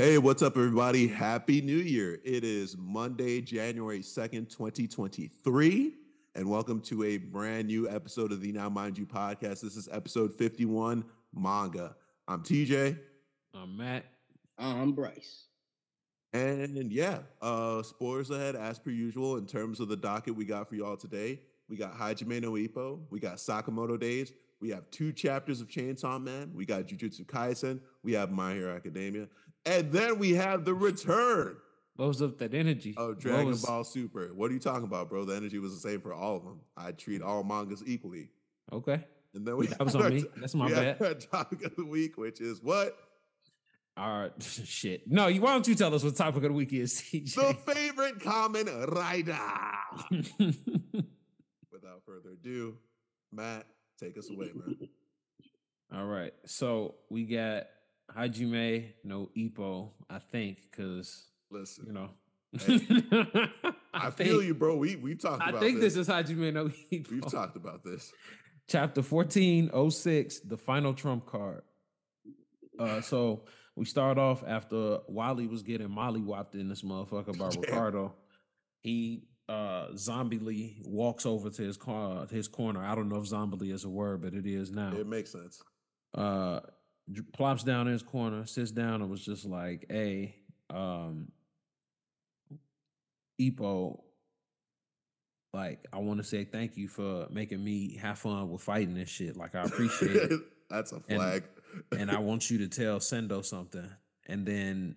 Hey, what's up, everybody? Happy New Year. It is Monday, January 2nd, 2023, and welcome to a brand new episode of the Now Mind You Podcast. This is episode 51, Manga. I'm TJ. I'm Matt. I'm Bryce. And yeah, spoilers ahead as per usual in terms of the docket we got for y'all today. We got Hajime no Ippo. We got Sakamoto Days. We have two chapters of Chainsaw Man. We got Jujutsu Kaisen. We have My Hero Academia. And then we have the return. What was up that energy? Oh, Dragon Ball Super. What are you talking about, bro? The energy was the same for all of them. I treat all mangas equally. Okay. And then that was on me. That's my bad. Our topic of the week, which is what? Our shit. No, why don't you tell us what the topic of the week is, CJ? The favorite Kamen Rider. Without further ado, Matt, take us away, man. All right. So we got Hajime no Ippo, I think, because listen, you know, hey, I feel you, bro. We've talked about this. I think this is Hajime no Ippo. We've talked about this. Chapter 1406, the final trump card. So we start off after Wally was getting molly-whopped in this motherfucker by Ricardo. He zombily walks over to his corner. I don't know if zombily is a word, but it is now. It makes sense. Plops down in his corner, sits down, and was just like, hey, Ippo, like, I want to say thank you for making me have fun with fighting this shit. Like, I appreciate it. That's a flag. And I want you to tell Sendo something. And then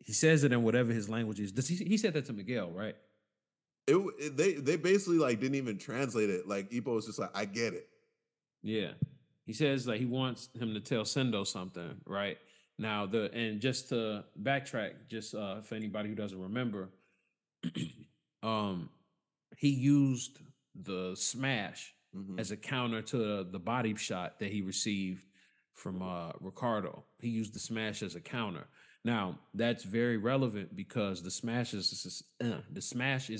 he says it in whatever his language is. He said that to Miguel, right? They basically, like, didn't even translate it. Like, Ippo was just like, I get it. Yeah. He says that he wants him to tell Sendo something, right? Now, and just to backtrack, just for anybody who doesn't remember, he used the smash as a counter to the body shot that he received from Ricardo. He used the smash as a counter. Now, that's very relevant because the smash is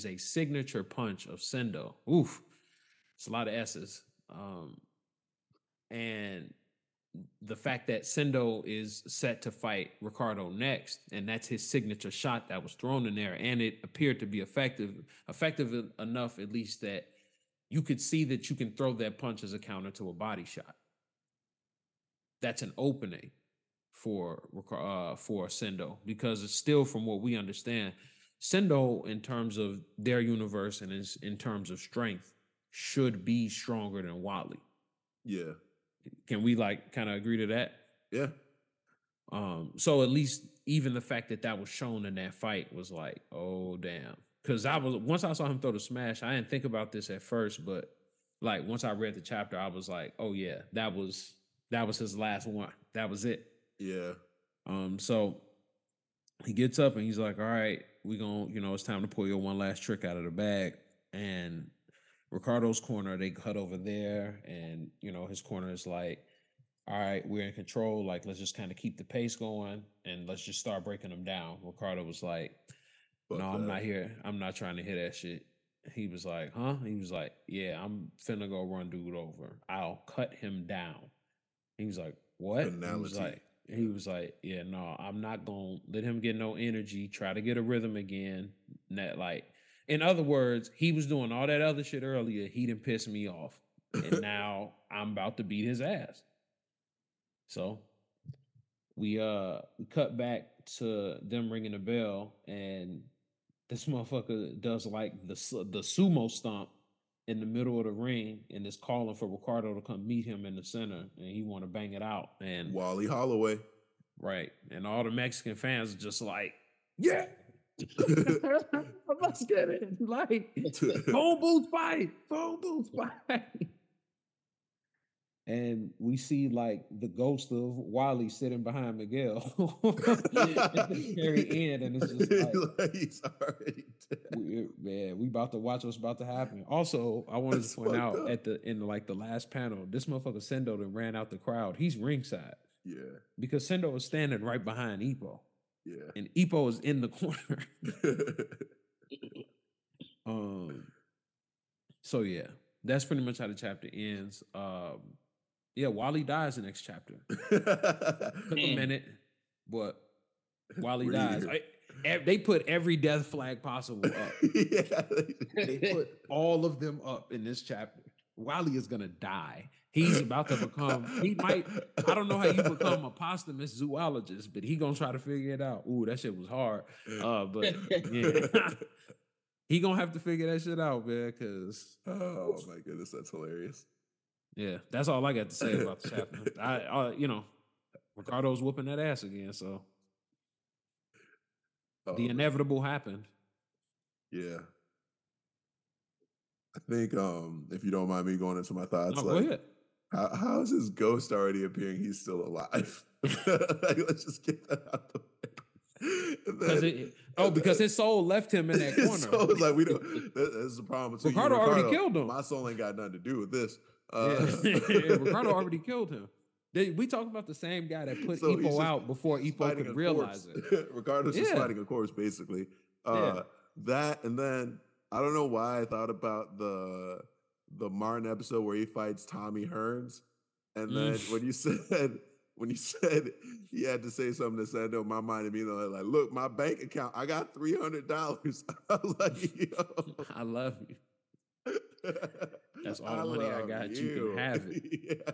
a signature punch of Sendo. Oof. It's a lot of S's. And the fact that Sendo is set to fight Ricardo next, and that's his signature shot that was thrown in there, and it appeared to be effective enough, at least, that you could see that you can throw that punch as a counter to a body shot. That's an opening for Sendo, because it's still, from what we understand, Sendo, in terms of their universe and in terms of strength, should be stronger than Wally. Yeah. Can we, like, kind of agree to that? Yeah. So at least even the fact that that was shown in that fight was like, oh, damn. Because once I saw him throw the smash, I didn't think about this at first, but, like, once I read the chapter, I was like, oh, yeah, that was his last one. That was it. Yeah. So he gets up and he's like, all right, we're going to, you know, it's time to pull your one last trick out of the bag. And Ricardo's corner, they cut over there, and, you know, his corner is like, all right, we're in control. Like, let's just kind of keep the pace going, and let's just start breaking them down. Ricardo was like, no, I'm not here. I'm not trying to hit that shit. He was like, huh? He was like, yeah, I'm finna go run dude over. I'll cut him down. He was like, what? He was like, yeah, no, I'm not going to let him get no energy. Try to get a rhythm again. And that, like, in other words, he was doing all that other shit earlier. He done pissed me off. And now I'm about to beat his ass. So we cut back to them ringing the bell. And this motherfucker does, like, the sumo stomp in the middle of the ring. And is calling for Ricardo to come meet him in the center. And he want to bang it out. And Wally Holloway. Right. And all the Mexican fans are just like, yeah. Let's get it. Like, phone booth fight. And we see, like, the ghost of Wally sitting behind Miguel at the very end, and it's just like he's already dead. We about to watch what's about to happen. Also, I wanted to point out at the last panel, this motherfucker Sendo that ran out the crowd. He's ringside. Yeah, because Sendo was standing right behind Ippo. Yeah. And Ippo is in the corner. So yeah, that's pretty much how the chapter ends. Yeah, Wally dies the next chapter. Took a minute, but while he dies. They put every death flag possible up. Yeah, they put all of them up in this chapter. Wally is gonna die. He's about to become. He might. I don't know how you become a posthumous zoologist, but he gonna try to figure it out. Ooh, that shit was hard. But yeah. He gonna have to figure that shit out, man. Cause oh my goodness, that's hilarious. Yeah, that's all I got to say about the chapter. You know, Ricardo's whooping that ass again. So the inevitable happened. Yeah. I think if you don't mind me going into my thoughts, go ahead. How is his ghost already appearing? He's still alive. Like, let's just get that out the way. Because his soul left him in that corner. So it's like, we don't. That's the problem. Ricardo already killed him. My soul ain't got nothing to do with this. Ricardo already killed him. We talk about the same guy that put Ippo out before Ippo could realize it. Ricardo's just fighting a corpse, basically. That and then. I don't know why I thought about the Martin episode where he fights Tommy Hearns, and then when you said he had to say something to Sando, my mind immediately like, look, my bank account, I got $300. I was like, yo, I love you. That's all the money I got. You can have it.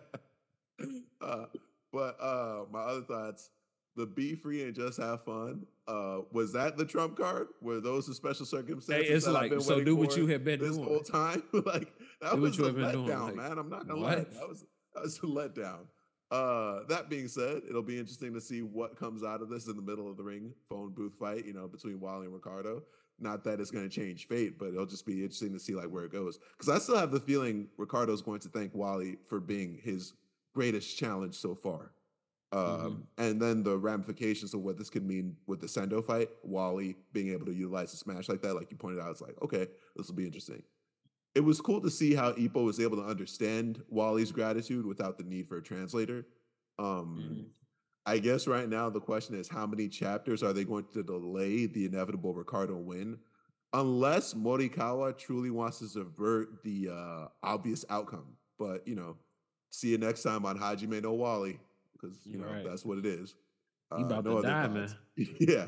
Yeah. But my other thoughts. The be free and just have fun. Was that the trump card? Were those the special circumstances? Hey, it's like, so do what you have been doing this whole time. Like, that was a letdown, man. I'm not gonna lie. That was a letdown. That being said, it'll be interesting to see what comes out of this in the middle of the ring phone booth fight, you know, between Wally and Ricardo. Not that it's going to change fate, but it'll just be interesting to see like where it goes. Because I still have the feeling Ricardo's going to thank Wally for being his greatest challenge so far. And then the ramifications of what this could mean with the Sendo fight, Wally being able to utilize a smash like that, like you pointed out, it's like, okay, this will be interesting. It was cool to see how Ippo was able to understand Wally's gratitude without the need for a translator. I guess right now the question is, how many chapters are they going to delay the inevitable Ricardo win? Unless Morikawa truly wants to subvert the obvious outcome. But, you know, see you next time on Hajime no Wally. Because, you know, that's what it is. He about to die, man. Yeah.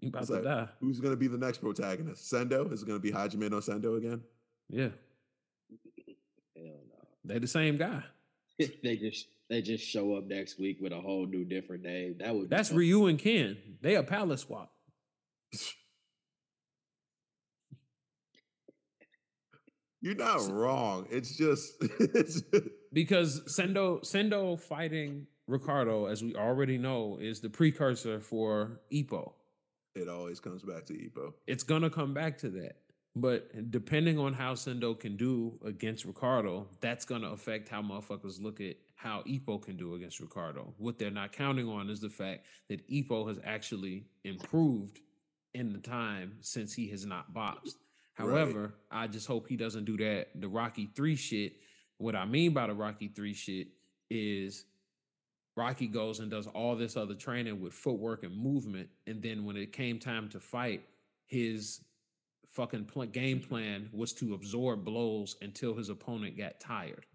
He about to die. Who's going to be the next protagonist? Sendo? Is it going to be Hajime no Sendo again? Yeah. Hell no. They're the same guy. they just show up next week with a whole new different name. That's Ryu and Ken. They a palace swap. You're not wrong. It's just because Sendo fighting Ricardo, as we already know, is the precursor for Ippo. It always comes back to Ippo. It's gonna come back to that, but depending on how Sendo can do against Ricardo, that's gonna affect how motherfuckers look at how Ippo can do against Ricardo. What they're not counting on is the fact that Ippo has actually improved in the time since he has not boxed. However, I just hope he doesn't do that. The Rocky 3 shit. What I mean by the Rocky 3 shit is Rocky goes and does all this other training with footwork and movement. And then when it came time to fight, his fucking game plan was to absorb blows until his opponent got tired.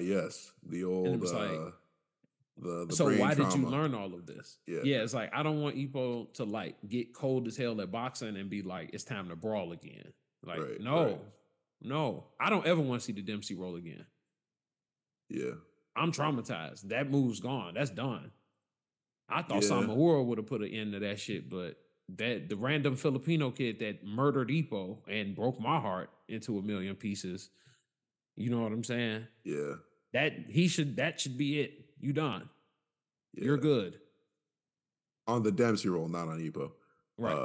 Yes. The old... And it was like, the so why trauma. Did you learn all of this? Yeah, it's like, I don't want Ippo to like get cold as hell at boxing and be like, it's time to brawl again. Like, no, I don't ever want to see the Dempsey roll again. Yeah. I'm traumatized. That move's gone. That's done. I thought Samahura would have put an end to that shit, but the random Filipino kid that murdered Ippo and broke my heart into a million pieces, you know what I'm saying? Yeah. That should be it. You done. Yeah. You're good. On the Dempsey roll, not on Ippo. Right.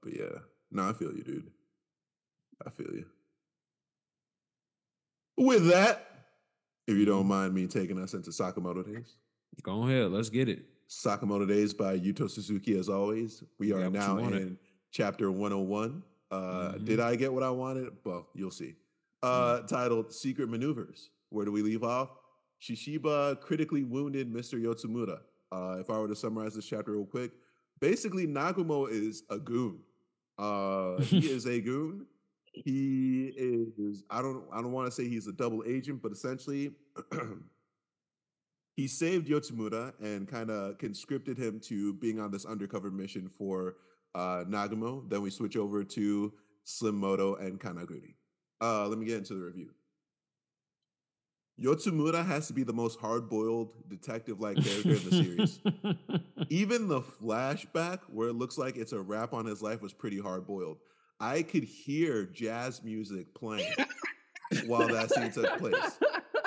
But yeah. No, I feel you, dude. I feel you. With that, if you don't mind me taking us into Sakamoto Days. Go ahead. Let's get it. Sakamoto Days by Yuto Suzuki, as always. We are now in chapter 101. Did I get what I wanted? Well, you'll see. Titled Secret Maneuvers. Where do we leave off? Shishiba critically wounded Mr. Yotsumura. If I were to summarize this chapter real quick, basically Nagumo is a goon. He is a goon. He is. I don't want to say he's a double agent, but essentially he saved Yotsumura and kind of conscripted him to being on this undercover mission for Nagumo. Then we switch over to Slimmoto and Kanaguri. Let me get into the review. Yotsumura has to be the most hard-boiled detective-like character in the series. Even the flashback where it looks like it's a rap on his life was pretty hard-boiled. I could hear jazz music playing while that scene took place.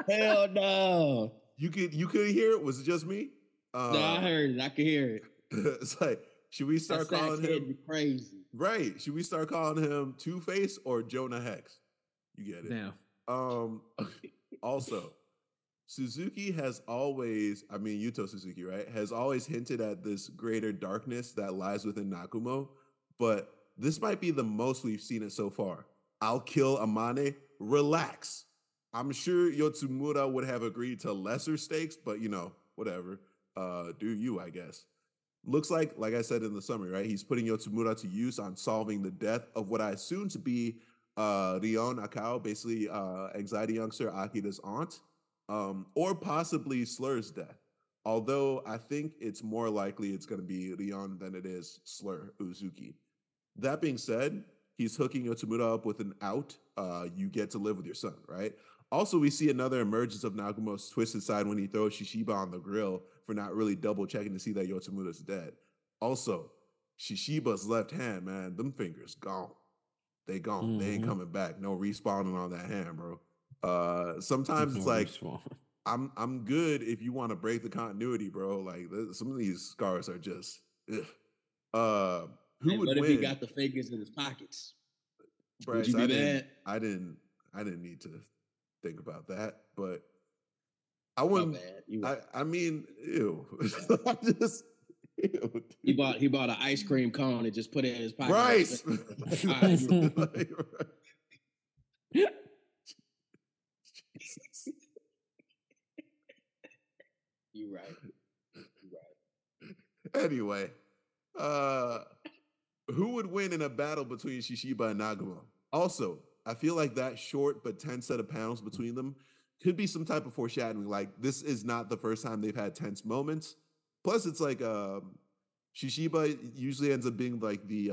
Hell no. You could hear it? Was it just me? No, I heard it. I could hear it. It's like, should we start calling him crazy? Right. Should we start calling him Two-Face or Jonah Hex? You get it. Now. Also, Suzuki has always, I mean, Yuto Suzuki, right, has always hinted at this greater darkness that lies within Nagumo, but this might be the most we've seen it so far. I'll kill Amane. Relax. I'm sure Yotsumura would have agreed to lesser stakes, but, you know, whatever. Do you, I guess. Looks like I said in the summary, right, he's putting Yotsumura to use on solving the death of what I assume to be Rion Akao, basically anxiety youngster Akira's aunt, or possibly Slur's death. Although I think it's more likely it's going to be Rion than it is Slur Uzuki. That being said, he's hooking Yotsumura up with an out. You get to live with your son, right? Also, we see another emergence of Nagumo's twisted side when he throws Shishiba on the grill for not really double checking to see that Yotsumura's dead. Also, Shishiba's left hand, man, them fingers gone. They gone. Mm-hmm. They ain't coming back. No respawning on that hand, bro. Sometimes it's like, I'm good if you want to break the continuity, bro. Like, some of these scars are just, ugh. Who would win? What if he got the fingers in his pockets? Bryce, would you do that? I didn't need to think about that, but I wouldn't. I mean, ew. Just. Ew, he bought an ice cream cone and just put it in his pocket. Bryce! Jesus. You're right. Anyway, who would win in a battle between Shishiba and Nagumo? Also, I feel like that short but tense set of panels between them could be some type of foreshadowing. Like, this is not the first time they've had tense moments. Plus, it's like Shishiba usually ends up being like the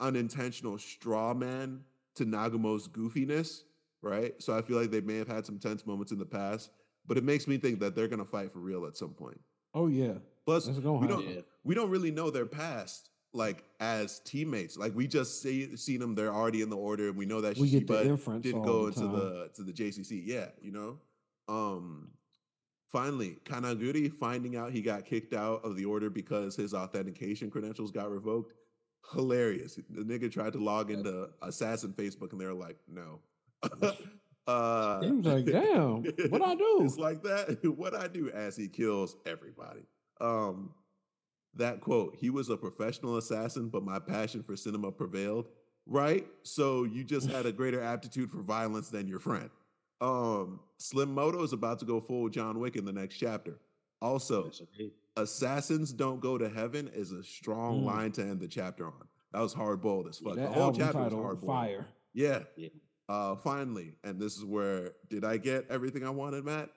unintentional straw man to Nagumo's goofiness, right? So I feel like they may have had some tense moments in the past, but it makes me think that they're gonna fight for real at some point. Oh yeah. Plus, we don't really know their past, like as teammates. Like we just seen them; they're already in the order, and we know that Shishiba didn't go into the JCC. Yeah, you know. Finally, Kanaguri finding out he got kicked out of the order because his authentication credentials got revoked. Hilarious. The nigga tried to log into Assassin Facebook and they were like, no. He was like, damn, what I do? It's like that. What I do as he kills everybody. That quote, he was a professional assassin, but my passion for cinema prevailed. Right? So you just had a greater aptitude for violence than your friend. Slimmoto is about to go full John Wick in the next chapter. Also, assassins don't go to heaven is a strong line to end the chapter on. That was hard-boiled as fuck. Yeah, the whole chapter was hard-boiled. Fire. Yeah. Finally, and this is where, did I get everything I wanted, Matt?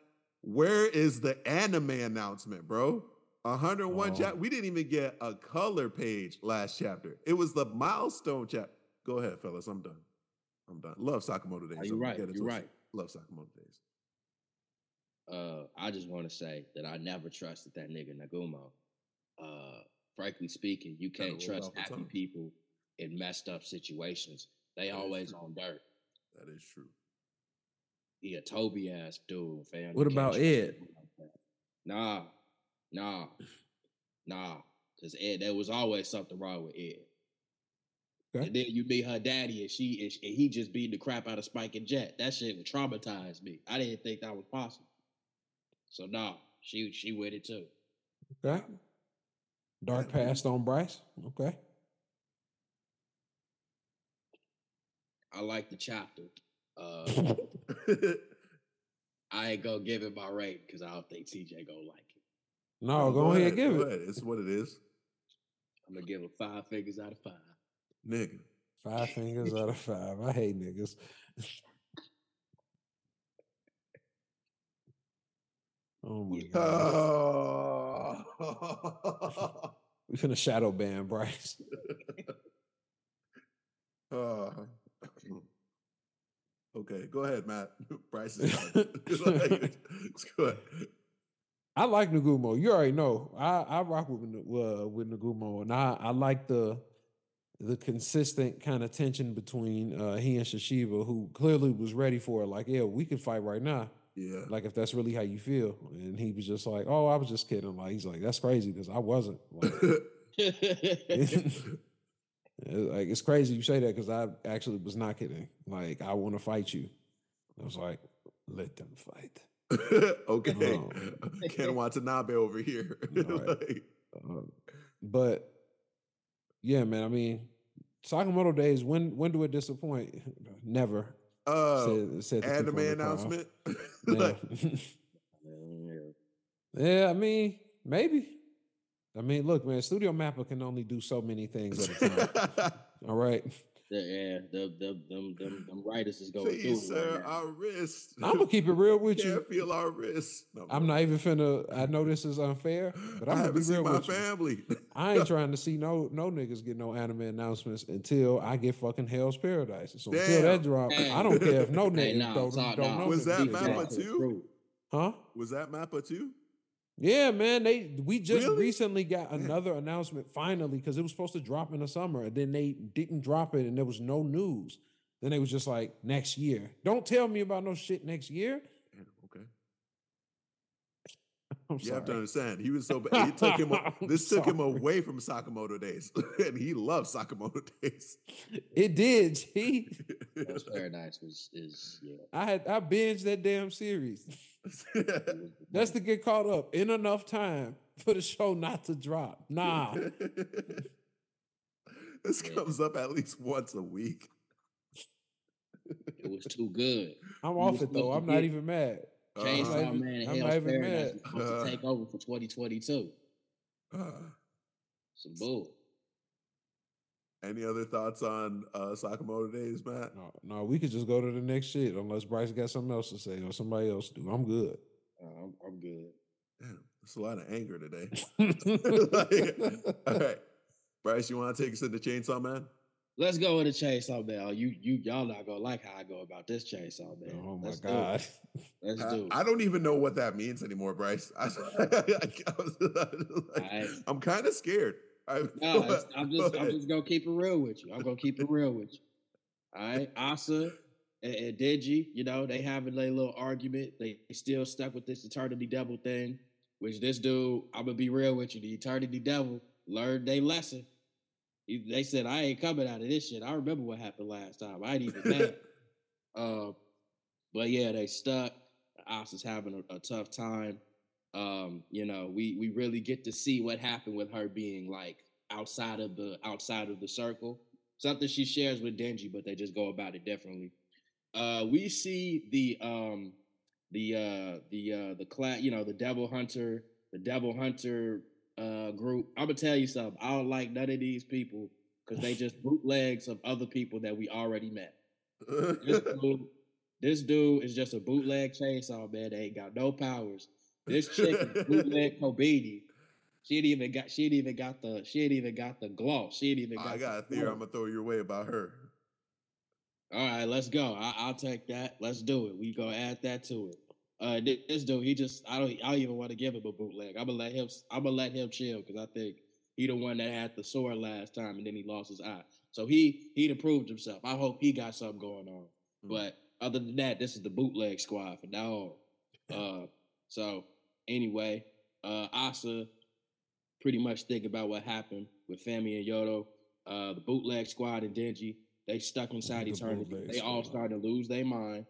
Where is the anime announcement, bro? 101 chapter. We didn't even get a color page last chapter. It was the milestone chapter. Go ahead, fellas. I'm done. Love Sakamoto Days. You're right. Love Sakamoto Days. I just want to say that I never trusted that nigga Nagumo. Frankly speaking, you can't trust happy people in messed up situations. They always on dirt. That is true. He a Toby ass dude, fam. What about Ed? Nah. Because Ed, there was always something wrong with Ed. Okay. And then you meet her daddy, and he just beat the crap out of Spike and Jet. That shit would traumatize me. I didn't think that was possible. So no, she with it too. Okay. Dark past on Bryce. Okay. I like the chapter. I ain't gonna give it my rating because I don't think TJ gonna like it. No, go ahead, give it. It's what it is. I'm gonna give it 5 fingers out of 5. Nigga. 5 fingers out of 5. I hate niggas. Oh my God. We finna shadow ban Bryce. Okay, go ahead, Matt. Bryce is done. It's good. I like Nagumo. You already know. I rock with Nagumo, and I like the consistent kind of tension between he and Shishiba, who clearly was ready for it. Like, yeah, we could fight right now. Yeah. Like, if that's really how you feel. And he was just like, oh, I was just kidding. Like, he's like, that's crazy because I wasn't. Like, like, it's crazy you say that because I actually was not kidding. Like, I want to fight you. I was like, let them fight. Okay. Ken Watanabe over here. Like, but yeah, man. I mean, Sakamoto Days. When do it disappoint? Never. Said anime announcement. Yeah. Yeah. I mean, maybe. I mean, look, man. Studio Mappa can only do so many things at a time. All right. Them writers is going please, through. Sir, right our wrist. I'm gonna keep it real with you. Can't feel our wrist. No, I'm not even finna. I know this is unfair, but I'm gonna be real with you. I haven't seen my family. I ain't trying to see no niggas get no anime announcements until I get fucking Hell's Paradise. So until that drop, I don't care if no niggas don't know. Was that Mappa too? Huh? Was that Mappa too? Yeah, man, we just recently got another announcement finally because it was supposed to drop in the summer and then they didn't drop it and there was no news. Then they was just like, next year. Don't tell me about no shit next year. Okay. You have to understand. He was so bad. It took him this took him away from Sakamoto Days. And he loves Sakamoto Days. It did. Hell's Paradise is yeah. I binged that damn series. That's to get caught up in enough time for the show not to drop. Nah. This comes up at least once a week. It was too good. I'm off it though. I'm not even mad. Chainsaw Man and Hell's Paradise is supposed to take over for 2022. Some bull. Any other thoughts on Sakamoto Days, Matt? No, we could just go to the next shit unless Bryce got something else to say or somebody else do. I'm good. I'm good. Damn, it's a lot of anger today. All right. Bryce, you want to take us into Chainsaw Man? Let's go into Chainsaw Man. Oh, y'all not gonna like how I go about this Chainsaw Man. Oh my God. Let's do it. I don't even know what that means anymore, Bryce. I'm kind of scared. I'm just gonna keep it real with you. I'm gonna keep it real with you. All right, Asa and Denji, you know, they having their little argument. They still stuck with this Eternity Devil thing, which this dude, I'm gonna be real with you. The Eternity Devil learned their lesson. They said, I ain't coming out of this shit. I remember what happened last time. I ain't even mad. But yeah, they stuck. Asa's having a tough time. You know, we really get to see what happened with her being like outside of the circle. Something she shares with Denji, but they just go about it differently. We see the class, you know, the devil hunter group. I'm gonna tell you something. I don't like none of these people because they just bootlegs of other people that we already met. This dude is just a bootleg Chainsaw Man. They ain't got no powers. This chick is bootleg Kobeni. She ain't even got the gloss. She ain't even got. I got a theory. I'm gonna throw your way about her. All right, let's go. I'll take that. Let's do it. We gonna add that to it. This dude, he just I don't even want to give him a bootleg. I'm gonna let him chill because I think he the one that had the sword last time and then he lost his eye. So he proved himself. I hope he got something going on. Mm-hmm. But other than that, this is the bootleg squad for now on. So anyway, Asa pretty much think about what happened with Fami and Yodo. The bootleg squad and Denji, they stuck inside Eternity. They all started to lose their mind.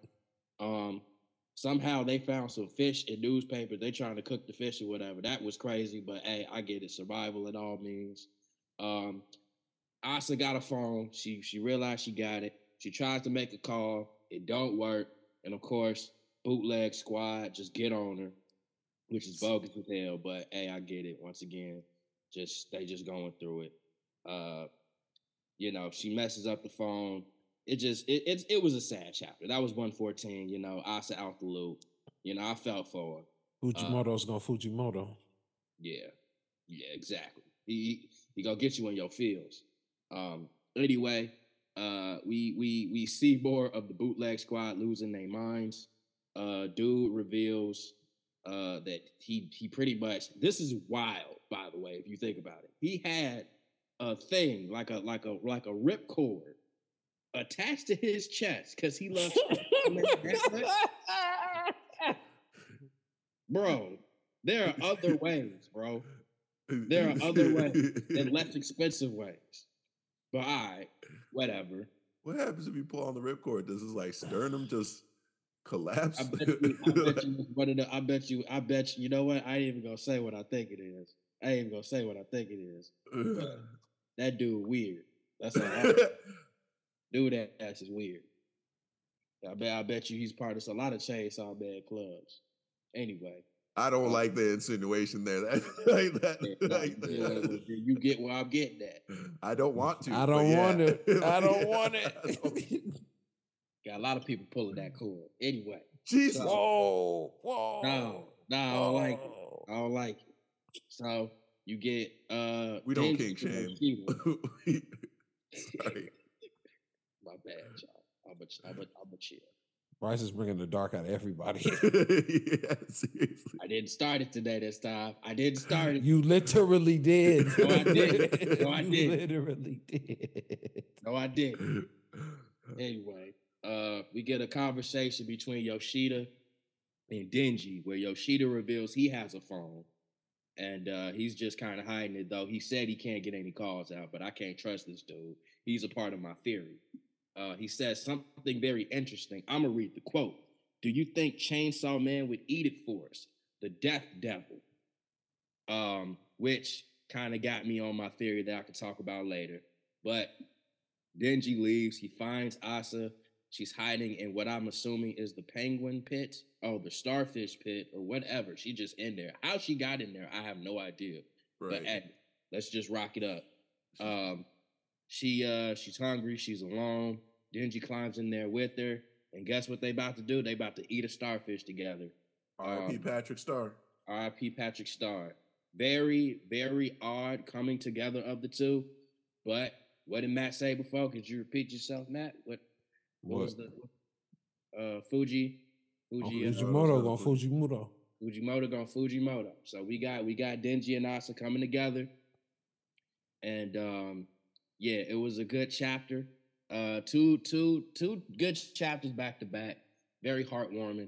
Somehow they found some fish in newspapers. They trying to cook the fish or whatever. That was crazy, but hey, I get it. Survival at all means. Asa got a phone. She realized she got it. She tries to make a call. It don't work. And of course, bootleg squad just get on her, which is bogus as hell. But hey, I get it. Once again, they just going through it. You know, she messes up the phone. It was a sad chapter. That was 114, you know, Asa out the loop. You know, I felt for her. Fujimoto's gonna Fujimoto. Yeah, yeah, exactly. He gonna get you in your feels. Anyway, we see more of the bootleg squad losing their minds. Dude reveals that he pretty much, this is wild, by the way, if you think about it. He had a thing like a ripcord attached to his chest because he loves. Bro, there are other ways, bro. There are other ways and less expensive ways. But all right, whatever. What happens if you pull on the ripcord? Does this sternum just collapse? I bet you. You know what? I ain't even gonna say what I think it is. But that dude weird. That's all. Dude, that ass is weird. I bet you he's part of a lot of Chainsaw Man clubs. Anyway, I don't like the insinuation there. You get where I'm getting at. I don't want to. I don't want it. Got a lot of people pulling that cord. Anyway, Jesus. Whoa. No, I don't like it. So you get we don't kink shame. Sorry. My bad, y'all. I'm a chill. Bryce is bringing the dark out of everybody. Yeah, seriously. I didn't start it today this time. You literally did. No, I did. Anyway, we get a conversation between Yoshida and Denji where Yoshida reveals he has a phone. And he's just kind of hiding it, though. He said he can't get any calls out, but I can't trust this dude. He's a part of my theory. He says something very interesting. I'm going to read the quote. Do you think Chainsaw Man would eat it for us? The Death Devil. Which kind of got me on my theory that I could talk about later. But Denji leaves. He finds Asa. She's hiding in what I'm assuming is the penguin pit. Oh, the starfish pit or whatever. She just in there. How she got in there, I have no idea. Right. But let's just rock it up. She's hungry. She's alone. Denji climbs in there with her, and guess what they about to do? They about to eat a starfish together. R.I.P. Patrick Starr. R.I.P. Patrick Starr. Very, very odd coming together of the two. But what did Matt say before? Could you repeat yourself, Matt? What was the Fujimoto. So we got Denji and Asa coming together, and yeah, it was a good chapter. Two good chapters back to back. Very heartwarming.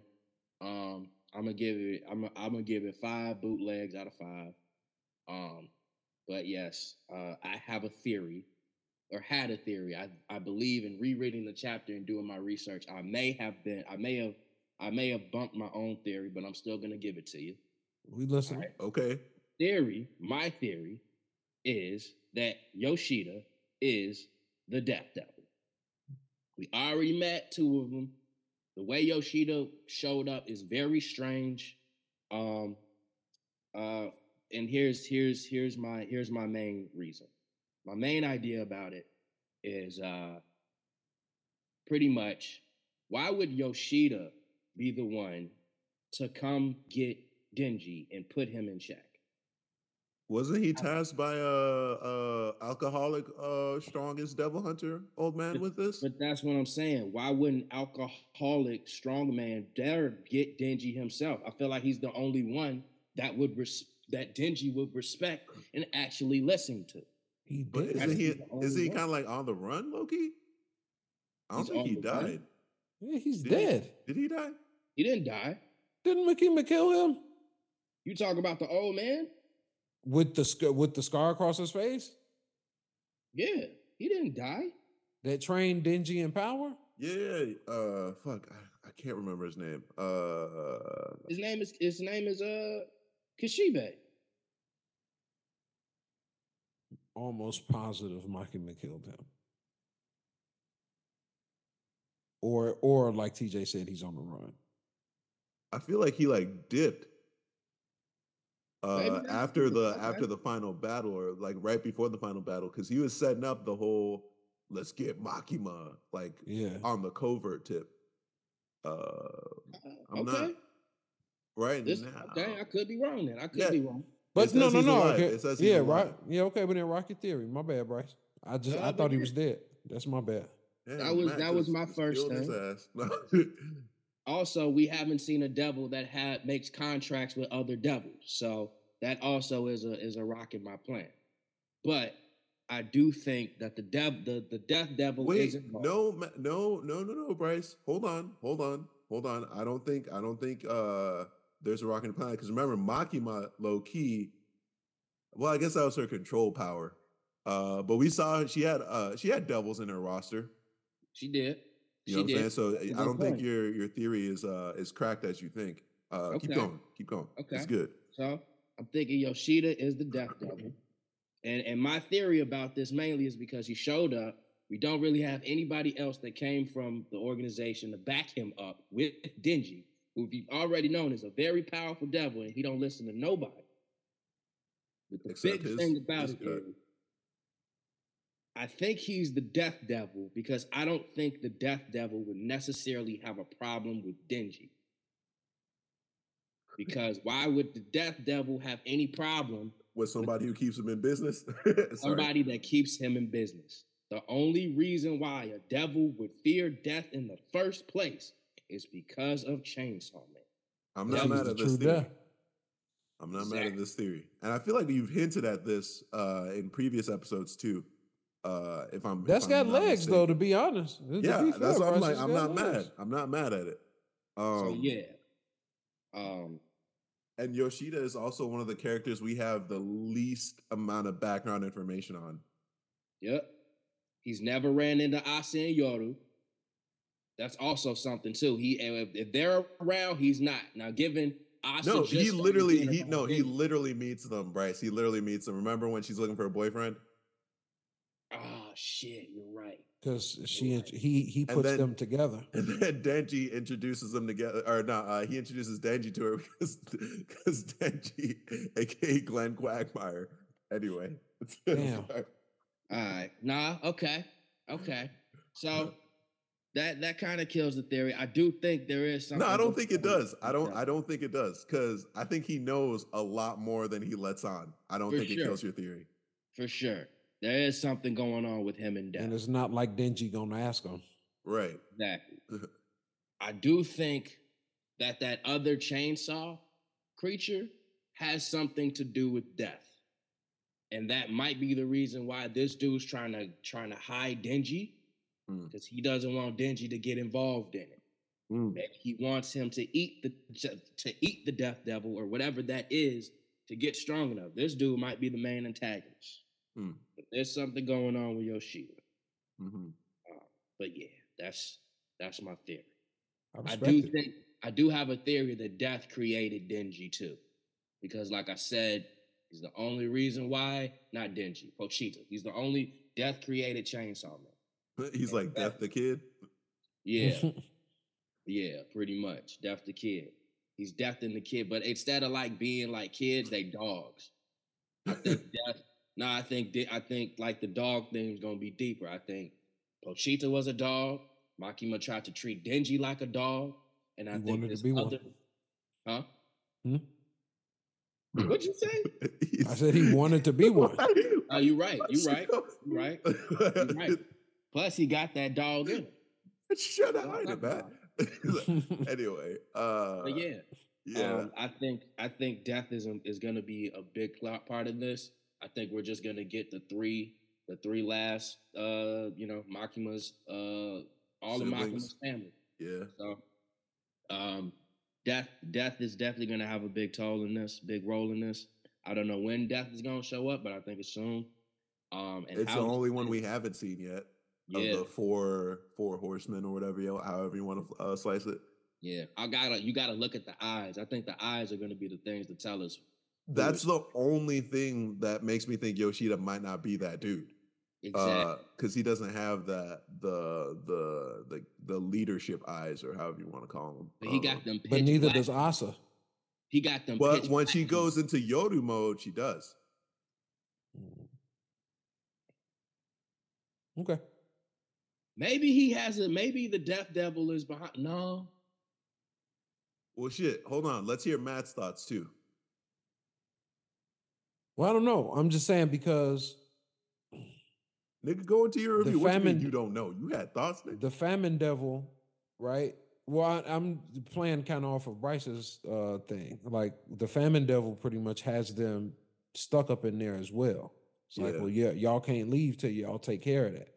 I'm gonna give it 5 bootlegs out of 5. But yes, I have a theory, or had a theory. I believe in rereading the chapter and doing my research. I may have bumped my own theory, but I'm still gonna give it to you. We listen. Right. Okay. My theory is that Yoshida is the Death Devil. We already met 2 of them. The way Yoshida showed up is very strange. And here's my main reason. My main idea about it is pretty much, why would Yoshida be the one to come get Denji and put him in check? Wasn't he tasked by a alcoholic, strongest devil hunter, old man, with this? But that's what I'm saying. Why wouldn't alcoholic, strong man dare get Denji himself? I feel like he's the only one that that Denji would respect and actually listen to. He did. But is he kind of like on the run, Loki? I don't think he died. Yeah, he's dead. Did he die? He didn't die. Didn't Makima kill him? You talk about the old man? With the scar across his face? Yeah, he didn't die. That trained Denji in power? Yeah. I can't remember his name. His name is Kishibe. Almost positive Makima killed him. Or like TJ said, he's on the run. I feel like he dipped. After the final battle, or right before the final battle, because he was setting up the whole "let's get Makima" on the covert tip. I'm not right this, now. Okay, I could be wrong then. I could be wrong. But no. Okay. Yeah, right. Alive. Yeah, okay. But in Rocky Theory, my bad, Bryce. I thought he was dead. That's my bad. Yeah, that was my first thing. Also, we haven't seen a devil that makes contracts with other devils, so that also is a rock in my plan. But I do think that the death devil isn't. No, Bryce. Hold on. I don't think. There's a rock in the plan, because remember, Makima low key. Well, I guess that was her control power. But we saw she had devils in her roster. She did. You know what I'm saying? So I don't think your theory is as cracked as you think. Okay. Keep going. Okay. It's good. So I'm thinking Yoshida is the death devil. And my theory about this mainly is because he showed up. We don't really have anybody else that came from the organization to back him up with Denji, who we've already known is a very powerful devil, and he don't listen to nobody. But the big thing about it is, I think he's the death devil because I don't think the death devil would necessarily have a problem with Denji. Because why would the death devil have any problem with somebody who keeps him in business? Somebody that keeps him in business. The only reason why a devil would fear death in the first place is because of Chainsaw Man. I'm not mad at this theory. And I feel like you've hinted at this in previous episodes too. If I'm not mistaken, to be honest. That's what I'm like. I'm not mad at it. And Yoshida is also one of the characters we have the least amount of background information on. Yep. He's never ran into Asa and Yoru. That's also something too. If they're around, he's not. Now, given Asa, he literally meets them, Bryce. He literally meets them. Remember when she's looking for a boyfriend? Oh shit, you're right. Because he puts them together, and then Denji introduces them together. Or no, he introduces Denji to her because Denji, aka Glenn Quagmire. Anyway, damn. All right, okay. So that kind of kills the theory. I do think there is something. No, I don't think it does. I don't think it does because I think he knows a lot more than he lets on. I don't think it kills your theory for sure. There is something going on with him and Death. And it's not like Denji going to ask him. Right. Exactly. I do think that other chainsaw creature has something to do with Death. And that might be the reason why this dude's trying to hide Denji. Because he doesn't want Denji to get involved in it. Maybe he wants him to eat the Death Devil or whatever that is to get strong enough. This dude might be the main antagonist. But there's something going on with Yoshida. But yeah, that's my theory. I do have a theory that Death created Denji too, because like I said, he's the only reason why. Not Denji, Pochita. He's the only Death created Chainsaw Man. He's like Death the Kid. Yeah, yeah, pretty much Death the Kid. He's Death in the Kid, but instead of like being like kids, they dogs. I think Death. No, I think like the dog thing is going to be deeper. I think Pochita was a dog. Makima tried to treat Denji like a dog. And I think this other... One. Huh? What'd you say? I said he wanted to be one. Oh, you're right. Plus, he got that dog in him. Shut up, man. Anyway. But yeah. I think Death is going to be a big part of this. I think we're just gonna get the three last, Makima's, all siblings. Of Makima's family. Yeah. So, Death is definitely gonna have a big role in this. I don't know when Death is gonna show up, but I think it's soon. And it's the only one we haven't seen yet. Yeah. Of the four horsemen or whatever, however you want to slice it. Yeah, you gotta look at the eyes. I think the eyes are gonna be the things to tell us. That's the only thing that makes me think Yoshida might not be that dude. Exactly. Because he doesn't have that the leadership eyes or however you want to call them. But he got them. But neither does Asa. He got them. But when she goes into Yoru mode, she does. Okay. Maybe the Death Devil is behind. No. Well, shit. Hold on. Let's hear Matt's thoughts too. Well, I don't know. I'm just saying because nigga, go into your review. What do you mean you don't know? You had thoughts, nigga. The Famine Devil, right? Well, I'm playing kind of off of Bryce's thing. Like the Famine Devil pretty much has them stuck up in there as well. It's like, well, yeah, y'all can't leave till y'all take care of that.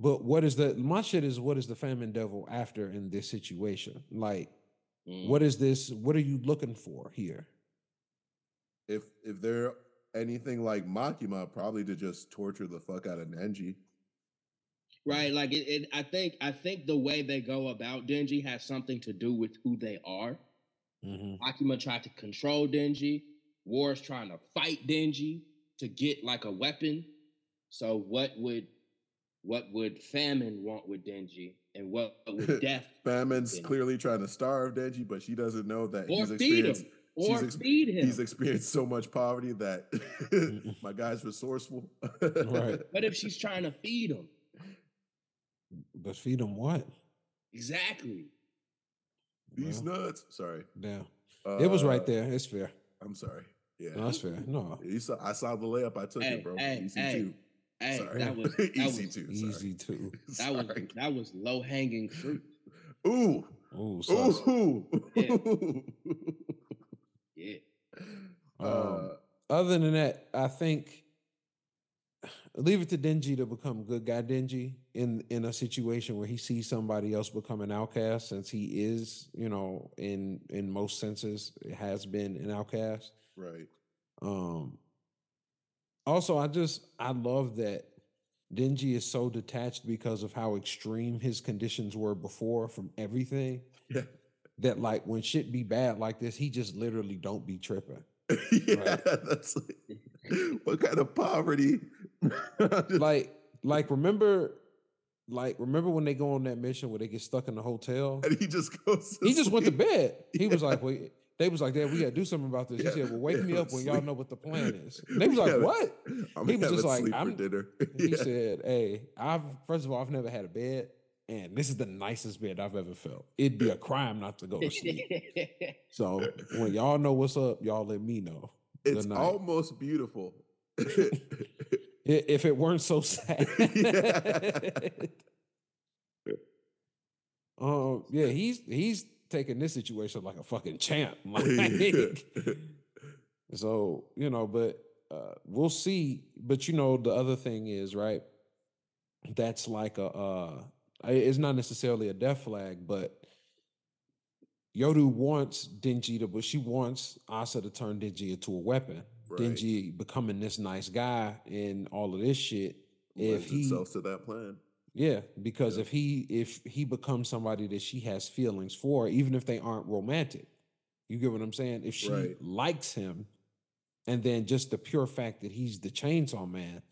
But what is the my shit is what is the Famine Devil after in this situation? Like, what is this? What are you looking for here? If they're anything like Makima, probably to just torture the fuck out of Denji. Right, like it. I think the way they go about Denji has something to do with who they are. Mm-hmm. Makima tried to control Denji. War's trying to fight Denji to get like a weapon. So what would Famine want with Denji? And what would Death? Famine's clearly trying to starve Denji, but she doesn't know that or feed him. He's experienced so much poverty that my guy's resourceful. Right. What if she's trying to feed him? But feed him what? Exactly. These nuts. Sorry. Yeah. It was right there. It's fair. I'm sorry. Yeah. No, that's fair. No. I saw the layup. I took it, bro. Easy too. Hey, sorry. That was easy too. That was low hanging fruit. Ooh. Yeah. Other than that, I think leave it to Denji to become good guy Denji in a situation where he sees somebody else become an outcast, since he is, you know, in most senses has been an outcast. Right. Also, I love that Denji is so detached because of how extreme his conditions were before from everything. Yeah. That like when shit be bad like this, he just literally don't be tripping. Yeah, right? That's like, what kind of poverty? Remember when they go on that mission where they get stuck in the hotel and he just goes. He just went to bed. He was like, "Wait." They was like, "Dad, we gotta do something about this." He said, "Well, wake me up when y'all know what the plan is." And they was like, "What?" He was just like, "I'm dinner." He said, "Hey, I've never had a bed, and this is the nicest bed I've ever felt. It'd be a crime not to go to sleep. So when y'all know what's up, y'all let me know." It's almost beautiful. If it weren't so sad. He's taking this situation like a fucking champ. Like, so, you know, but we'll see. But, you know, the other thing is, right, that's like it's not necessarily a death flag, but Yoru wants she wants Asa to turn Denji into a weapon. Right. Denji becoming this nice guy and all of this shit. Lends itself to that plan. Yeah, because if he becomes somebody that she has feelings for, even if they aren't romantic, you get what I'm saying? If she likes him, and then just the pure fact that he's the Chainsaw Man,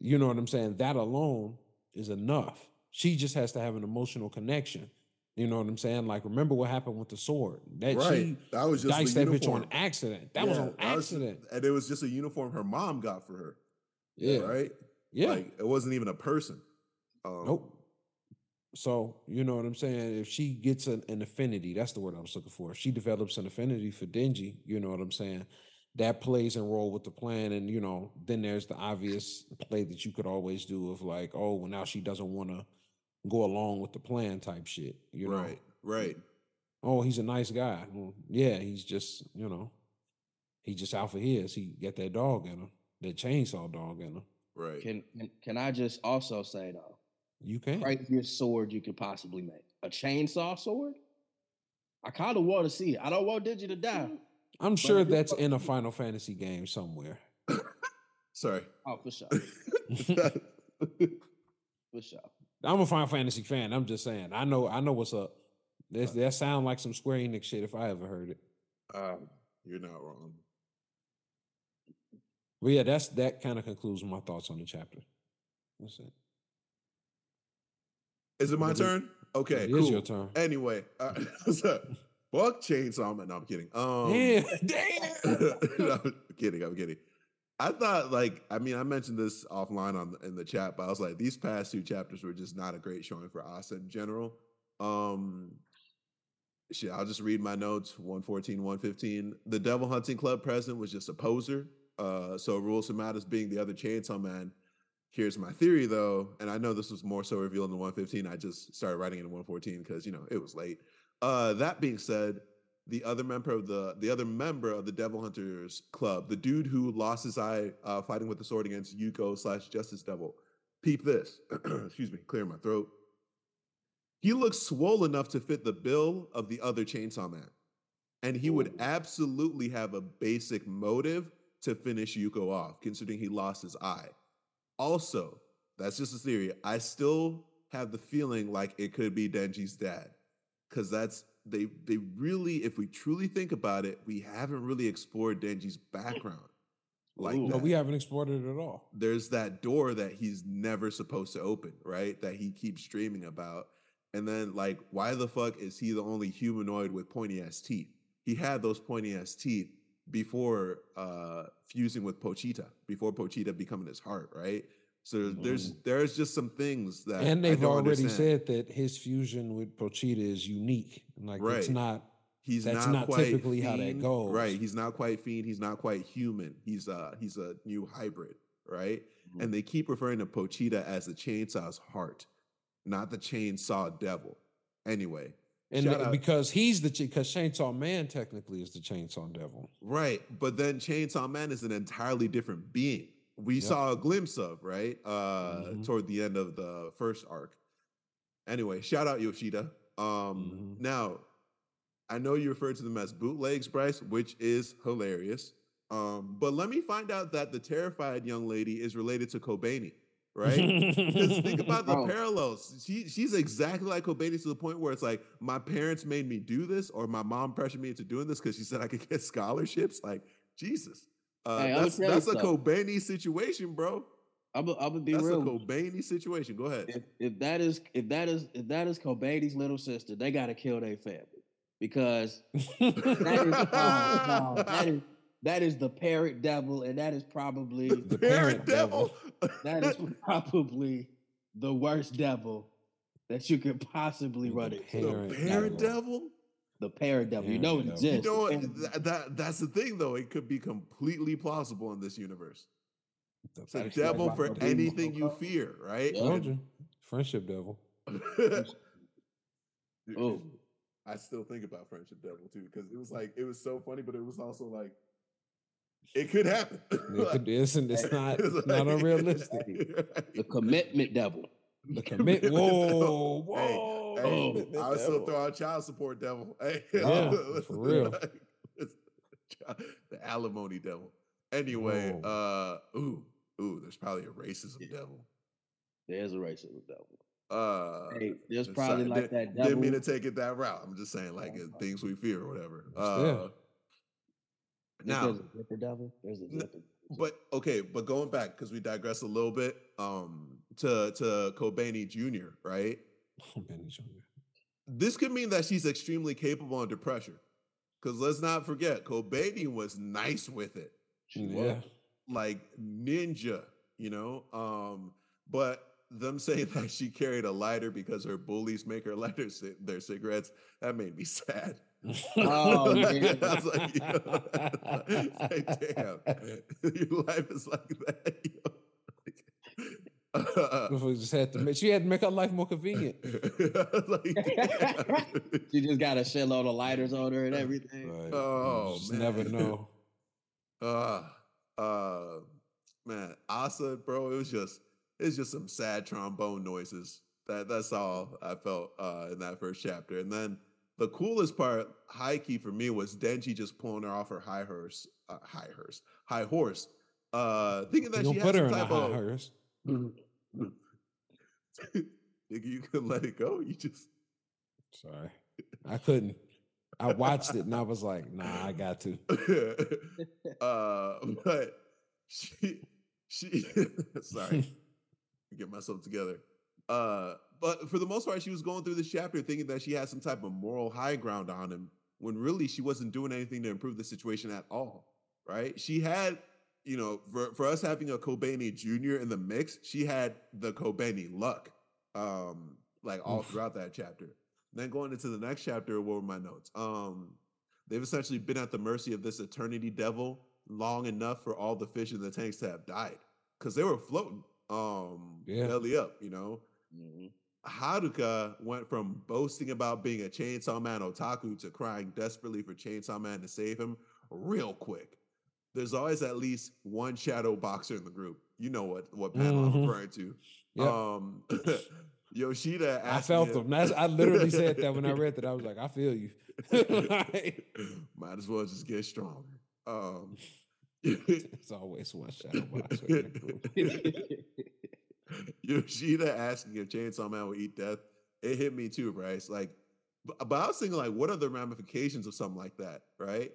you know what I'm saying? That alone is enough. She just has to have an emotional connection. You know what I'm saying? Like, remember what happened with the sword? That was just diced that bitch on accident. That was on accident. And it was just a uniform her mom got for her. Yeah. Right? Yeah. Like, it wasn't even a person. Nope. So, you know what I'm saying? If she gets an affinity, that's the word I was looking for. If she develops an affinity for Denji, you know what I'm saying? That plays a role with the plan. And, you know, then there's the obvious play that you could always do of like, oh, well, now she doesn't want to go along with the plan type shit, you know? Right. Oh, he's a nice guy. Well, yeah, he's just, you know, he just out for his. He got that dog in him, that chainsaw dog in him. Right. Can I just also say, though? You can. Craziest sword you could possibly make. A chainsaw sword? I kind of want to see it. I don't want Digi to die. I'm sure that's in a Final Fantasy game somewhere. Sorry. Oh, for sure. For sure. I'm a Final Fantasy fan. I'm just saying. I know what's up. That sound like some Square Enix shit if I ever heard it. You're not wrong. Well, yeah, that kind of concludes my thoughts on the chapter. That's it. Is it my turn? Okay, cool. It is your turn. Anyway, fuck Chainsaw Man. No, I'm kidding. Yeah, damn. No, I'm kidding. I thought, like, I mean, I mentioned this offline in the chat, but I was like, these past two chapters were just not a great showing for Asa in general. shit, I'll just read my notes, 114, 115. The Devil Hunting Club president was just a poser. So Ruel Samada's being the other Chainsaw Man. Here's my theory, though, and I know this was more so revealed in the 115. I just started writing it in 114 because, you know, it was late. That being said, the other member of the Devil Hunters Club, the dude who lost his eye fighting with the sword against Yuko / Justice Devil, peep this. Excuse me, clear my throat. He looks swollen enough to fit the bill of the other Chainsaw Man, and he would absolutely have a basic motive to finish Yuko off, considering he lost his eye. Also, that's just a theory. I still have the feeling like it could be Denji's dad, because that's they really, if we truly think about it, we haven't really explored Denji's background. Like, no, we haven't explored it at all. There's that door that he's never supposed to open, right? That he keeps dreaming about. And then, like, why the fuck is he the only humanoid with pointy-ass teeth? He had those pointy-ass teeth before fusing with Pochita, before Pochita becoming his heart, right? So there's just some things that, and they've already said that his fusion with Pochita is unique. Like, right. That's not typically how that goes. Right. He's not quite fiend. He's not quite human. He's a new hybrid, right? Mm-hmm. And they keep referring to Pochita as the chainsaw's heart, not the chainsaw devil. Anyway. And because Chainsaw Man technically is the Chainsaw Devil. Right. But then Chainsaw Man is an entirely different being. We saw a glimpse of, right? Toward the end of the first arc. Anyway, shout out Yoshida. Now, I know you referred to them as bootlegs, Bryce, which is hilarious. But let me find out that the terrified young lady is related to Kobaini, right? Because think about the parallels. She's exactly like Kobaini to the point where it's like, my parents made me do this, or my mom pressured me into doing this because she said I could get scholarships. Like, Jesus. That's a Kobaini situation, bro. I'm gonna be real. That's a Kobaini situation. Go ahead. If that is Kobaini's little sister, they gotta kill their family, because that is the parent devil, and that is probably the parent devil. That is probably the worst devil that you could possibly run into. The parent devil. The Paradevil, you know it exists. You know that's the thing, though. It could be completely plausible in this universe. It's a devil for anything you fear, right? Yeah. Friendship devil. Dude, I still think about Friendship Devil too, because it was so funny, but it was also like, it could happen. It's not unrealistic. Right. The Commitment Devil. Whoa! I would still throw out child support devil. Hey, yeah, for real. The alimony devil. Anyway, there's probably a racism devil. There's a racism devil. There's probably that devil. Didn't mean to take it that route. I'm just saying, like, things we fear or whatever. Now, there's a different devil. But going back, because we digress a little bit, to Kobaini Jr., right? Kobaini Jr. This could mean that she's extremely capable under pressure, because let's not forget, Kobaini was nice with it. She was like ninja, you know? But them saying that she carried a lighter because her bullies make her lighter their cigarettes, that made me sad. Oh, man. I was like, you know, like, damn, your life is like that. You know? She had to make her life more convenient. She just got a shitload of lighters on her and everything. Right. Oh, you never know. Man, Asa, bro, it's just some sad trombone noises. That's all I felt in that first chapter. And then the coolest part, high key for me, was Denji just pulling her off her high horse, thinking that she had some type of high horse. You couldn't let it go. You just sorry. I couldn't. I watched it and I was like, nah, I got to. But she sorry. Get myself together. But for the most part, she was going through this chapter thinking that she had some type of moral high ground on him, when really she wasn't doing anything to improve the situation at all. Right? She had, you know, for us having a Kobaini Jr. in the mix, she had the Kobaini luck, like all throughout that chapter. Then going into the next chapter, what were my notes? They've essentially been at the mercy of this eternity devil long enough for all the fish in the tanks to have died because they were floating belly up, you know? Mm-hmm. Haruka went from boasting about being a Chainsaw Man otaku to crying desperately for Chainsaw Man to save him real quick. There's always at least one shadow boxer in the group. You know what panel I'm referring to. Yep. Yoshida asked him. I literally said that when I read that. I was like, I feel you. Like, might as well just get stronger. It's always one shadow boxer in the group. Yoshida asking if Chainsaw Man would eat death, it hit me too, Bryce. Like, but I was thinking, like, what are the ramifications of something like that, right?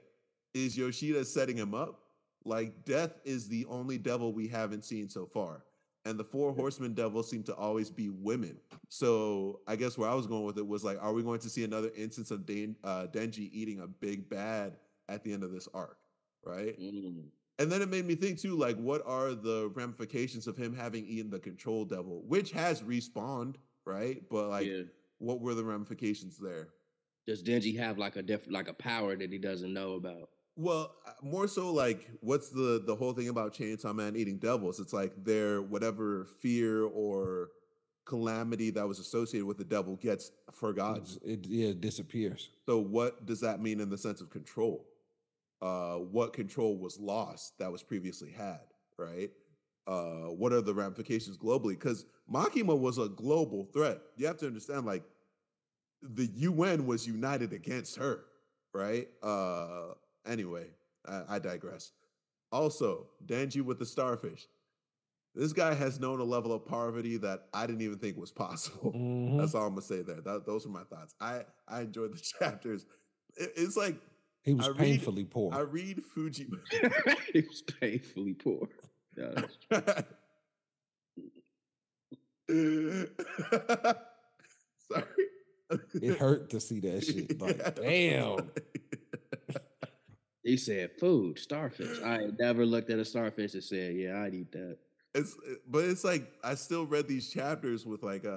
Is Yoshida setting him up? Like, death is the only devil we haven't seen so far. And the four horsemen devils seem to always be women. So I guess where I was going with it was, like, are we going to see another instance of Denji eating a big bad at the end of this arc, right? Mm-hmm. And then it made me think, too, like, what are the ramifications of him having eaten the control devil, which has respawned, right? But, like, what were the ramifications there? Does Denji have, like, a power that he doesn't know about? Well, more so, like, what's the whole thing about Chainsaw Man eating devils? It's, like, their whatever fear or calamity that was associated with the devil gets forgotten. It disappears. So what does that mean in the sense of control? What control was lost that was previously had, right? What are the ramifications globally? Because Makima was a global threat. You have to understand, like, the UN was united against her, right? Anyway, I digress. Also, Denji with the starfish. This guy has known a level of poverty that I didn't even think was possible. Mm-hmm. That's all I'm going to say there. Those are my thoughts. I enjoyed the chapters. It's like... He was painfully poor. I read Fujima. He was painfully poor. No, sorry. It hurt to see that shit. Like, damn. He said, food, starfish. I ain't never looked at a starfish and said, yeah, I'd eat that. But it's like, I still read these chapters with, like,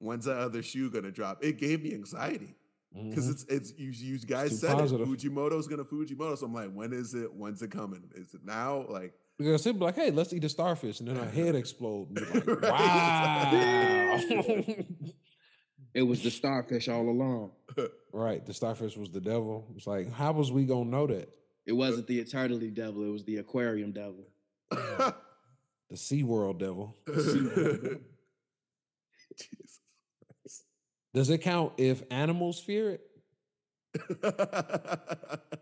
when's that other shoe going to drop? It gave me anxiety. Because it's you guys it's said positive. It. Fujimoto's gonna Fujimoto. So I'm like, when is it? When's it coming? Is it now? Like, because they'd be like, hey, let's eat a starfish, and then our head explodes. Like, right? Wow! It was the starfish all along. Right, the starfish was the devil. It's like, how was we gonna know that? It wasn't the eternity devil. It was the aquarium devil. The Sea World devil. Jesus. Does it count if animals fear it?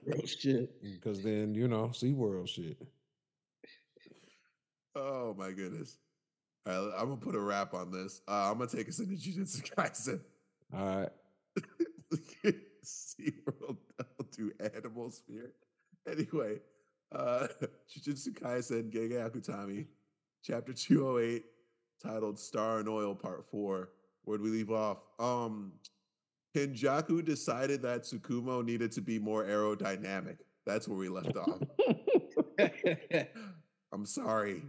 Real shit. Because then, you know, SeaWorld shit. Oh, my goodness. All right, I'm going to put a wrap on this. I'm going to take us into Jujutsu Kaisen. All right. SeaWorld, do animals fear it? Anyway, Jujutsu Kaisen, Gege Akutami, Chapter 208, titled Star and Oil Part 4. Where'd we leave off? Kenjaku decided that Tsukumo needed to be more aerodynamic. That's where we left off. I'm sorry.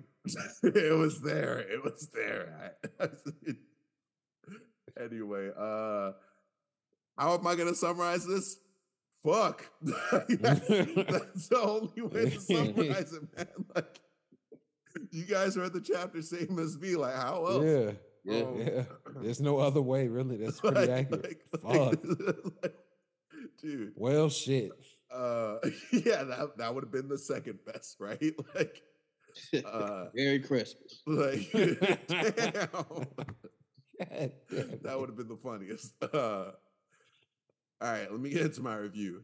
It was there. It was there. Anyway, how am I going to summarize this? Fuck. That's the only way to summarize it, man. Like, you guys read the chapter same as me. Like, how else? Yeah. Yeah, yeah, there's no other way, really. That's pretty accurate. Fuck. Dude. Well, shit. Yeah, that would have been the second best, right? Like, Merry Christmas. Like, damn. God, that would have been the funniest. All right, let me get into my review.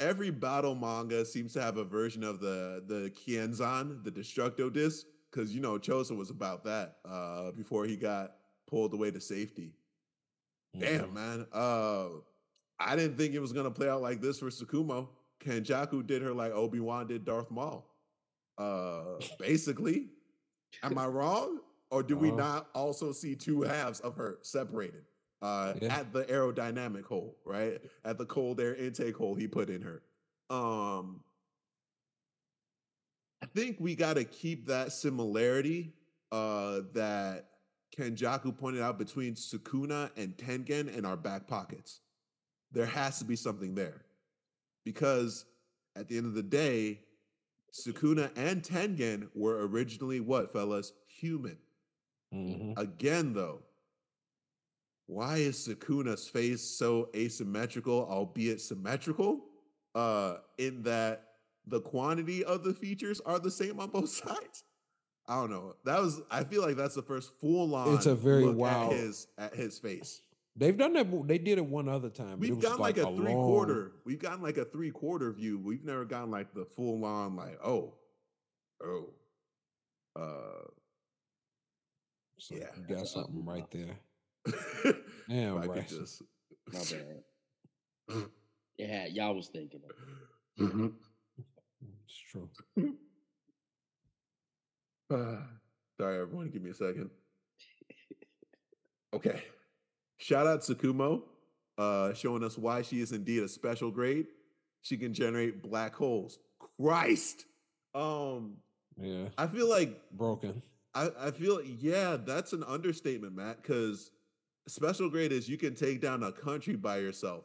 Every battle manga seems to have a version of the Kienzan, the Destructo Disc. Because, you know, Chosa was about that before he got pulled away to safety. Mm-hmm. Damn, man. I didn't think it was going to play out like this for Tsukumo. Kenjaku did her like Obi-Wan did Darth Maul. Basically. Am I wrong? Or do we not also see two halves of her separated at the aerodynamic hole, right? At the cold air intake hole he put in her. I think we got to keep that similarity that Kenjaku pointed out between Sukuna and Tengen in our back pockets. There has to be something there. Because at the end of the day, Sukuna and Tengen were originally what, fellas? Human. Mm-hmm. Again, though, why is Sukuna's face so asymmetrical, albeit symmetrical? In that the quantity of the features are the same on both sides? I don't know. That was, I feel like that's the first full-on it's a very look wild at his face. They've done that. They did it one other time. We've gotten like a three-quarter. Long... We've gotten like a three-quarter view. We've never gotten like the full-on like, oh. So yeah. You got something right there. Damn, right. Just... My bad. Yeah, y'all was thinking it. Mm-hmm. It's true. Sorry, everyone. Give me a second. Okay. Shout out Tsukumo, showing us why she is indeed a special grade. She can generate black holes. Christ. Yeah. I feel like broken. I feel that's an understatement, Matt, because special grade is you can take down a country by yourself.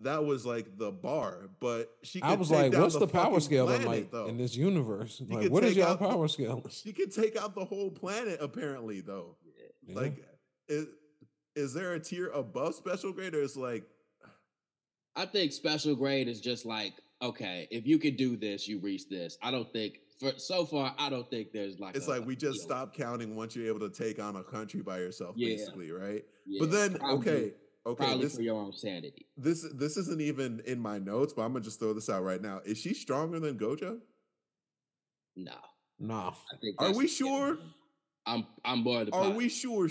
That was like the bar, but she could I was take like, what's the power scale planet, like, in this universe? Like, what is your power scale? She could take out the whole planet, apparently, though. Yeah. Like, is there a tier above special grade, or is like... I think special grade is just like, okay, if you could do this, you reach this. I don't think... so far, I don't think there's like... It's like we just stop counting once you're able to take on a country by yourself, basically, right? Yeah, but then, Okay, probably this, for your own sanity. This isn't even in my notes, but I'm gonna just throw this out right now. Is she stronger than Gojo? No. I think are we sure? I'm bored. Are we sure?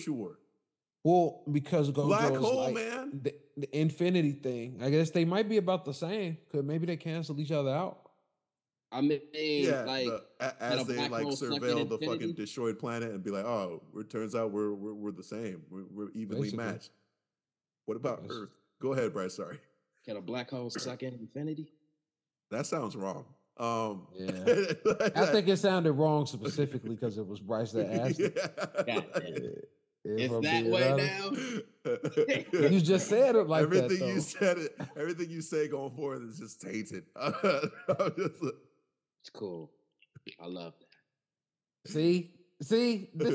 Well, because Gojo's black hole, like, man. The infinity thing. I guess they might be about the same. Cause maybe they cancel each other out. I mean, as they like surveil the fucking destroyed planet and be like, oh, it turns out we're the same. We're evenly matched. What about Earth? Go ahead, Bryce. Sorry. Can a black hole suck in infinity? That sounds wrong. I think it sounded wrong specifically because it was Bryce that asked it. Yeah. It's that way honest. Now. You just said it like everything that. Everything you said, everything you say going forward is just tainted. It's cool. I love that. See, this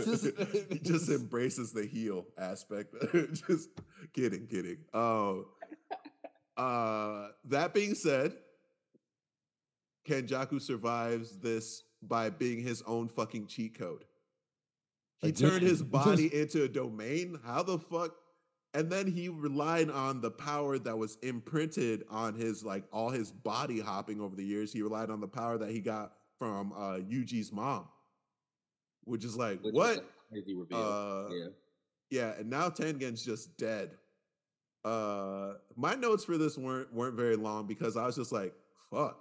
is he just embraces the heel aspect. Just kidding. That being said, Kenjaku survives this by being his own fucking cheat code. He turned his body into a domain. How the fuck? And then he relied on the power that was imprinted on his, like, all his body hopping over the years. He relied on the power that he got from Yuji's mom. Which is like, what? Yeah, and now Tengen's just dead. My notes for this weren't very long because I was just like, fuck.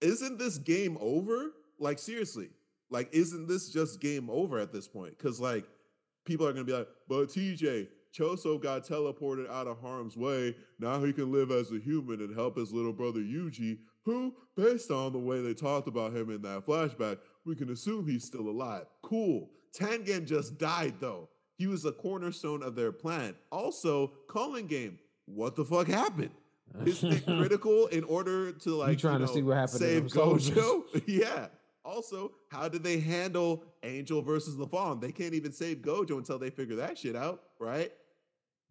Isn't this game over? Like, seriously. Like, isn't this just game over at this point? Because, like, people are going to be like, but TJ, Choso got teleported out of harm's way. Now he can live as a human and help his little brother Yuji, who, based on the way they talked about him in that flashback, we can assume he's still alive. Cool. Tengen just died, though. He was a cornerstone of their plan. Also, calling game. What the fuck happened? Isn't it critical in order to, like, you trying to see what happened? Save Gojo? Yeah. Also, how did they handle Angel versus the Fallen? They can't even save Gojo until they figure that shit out, right?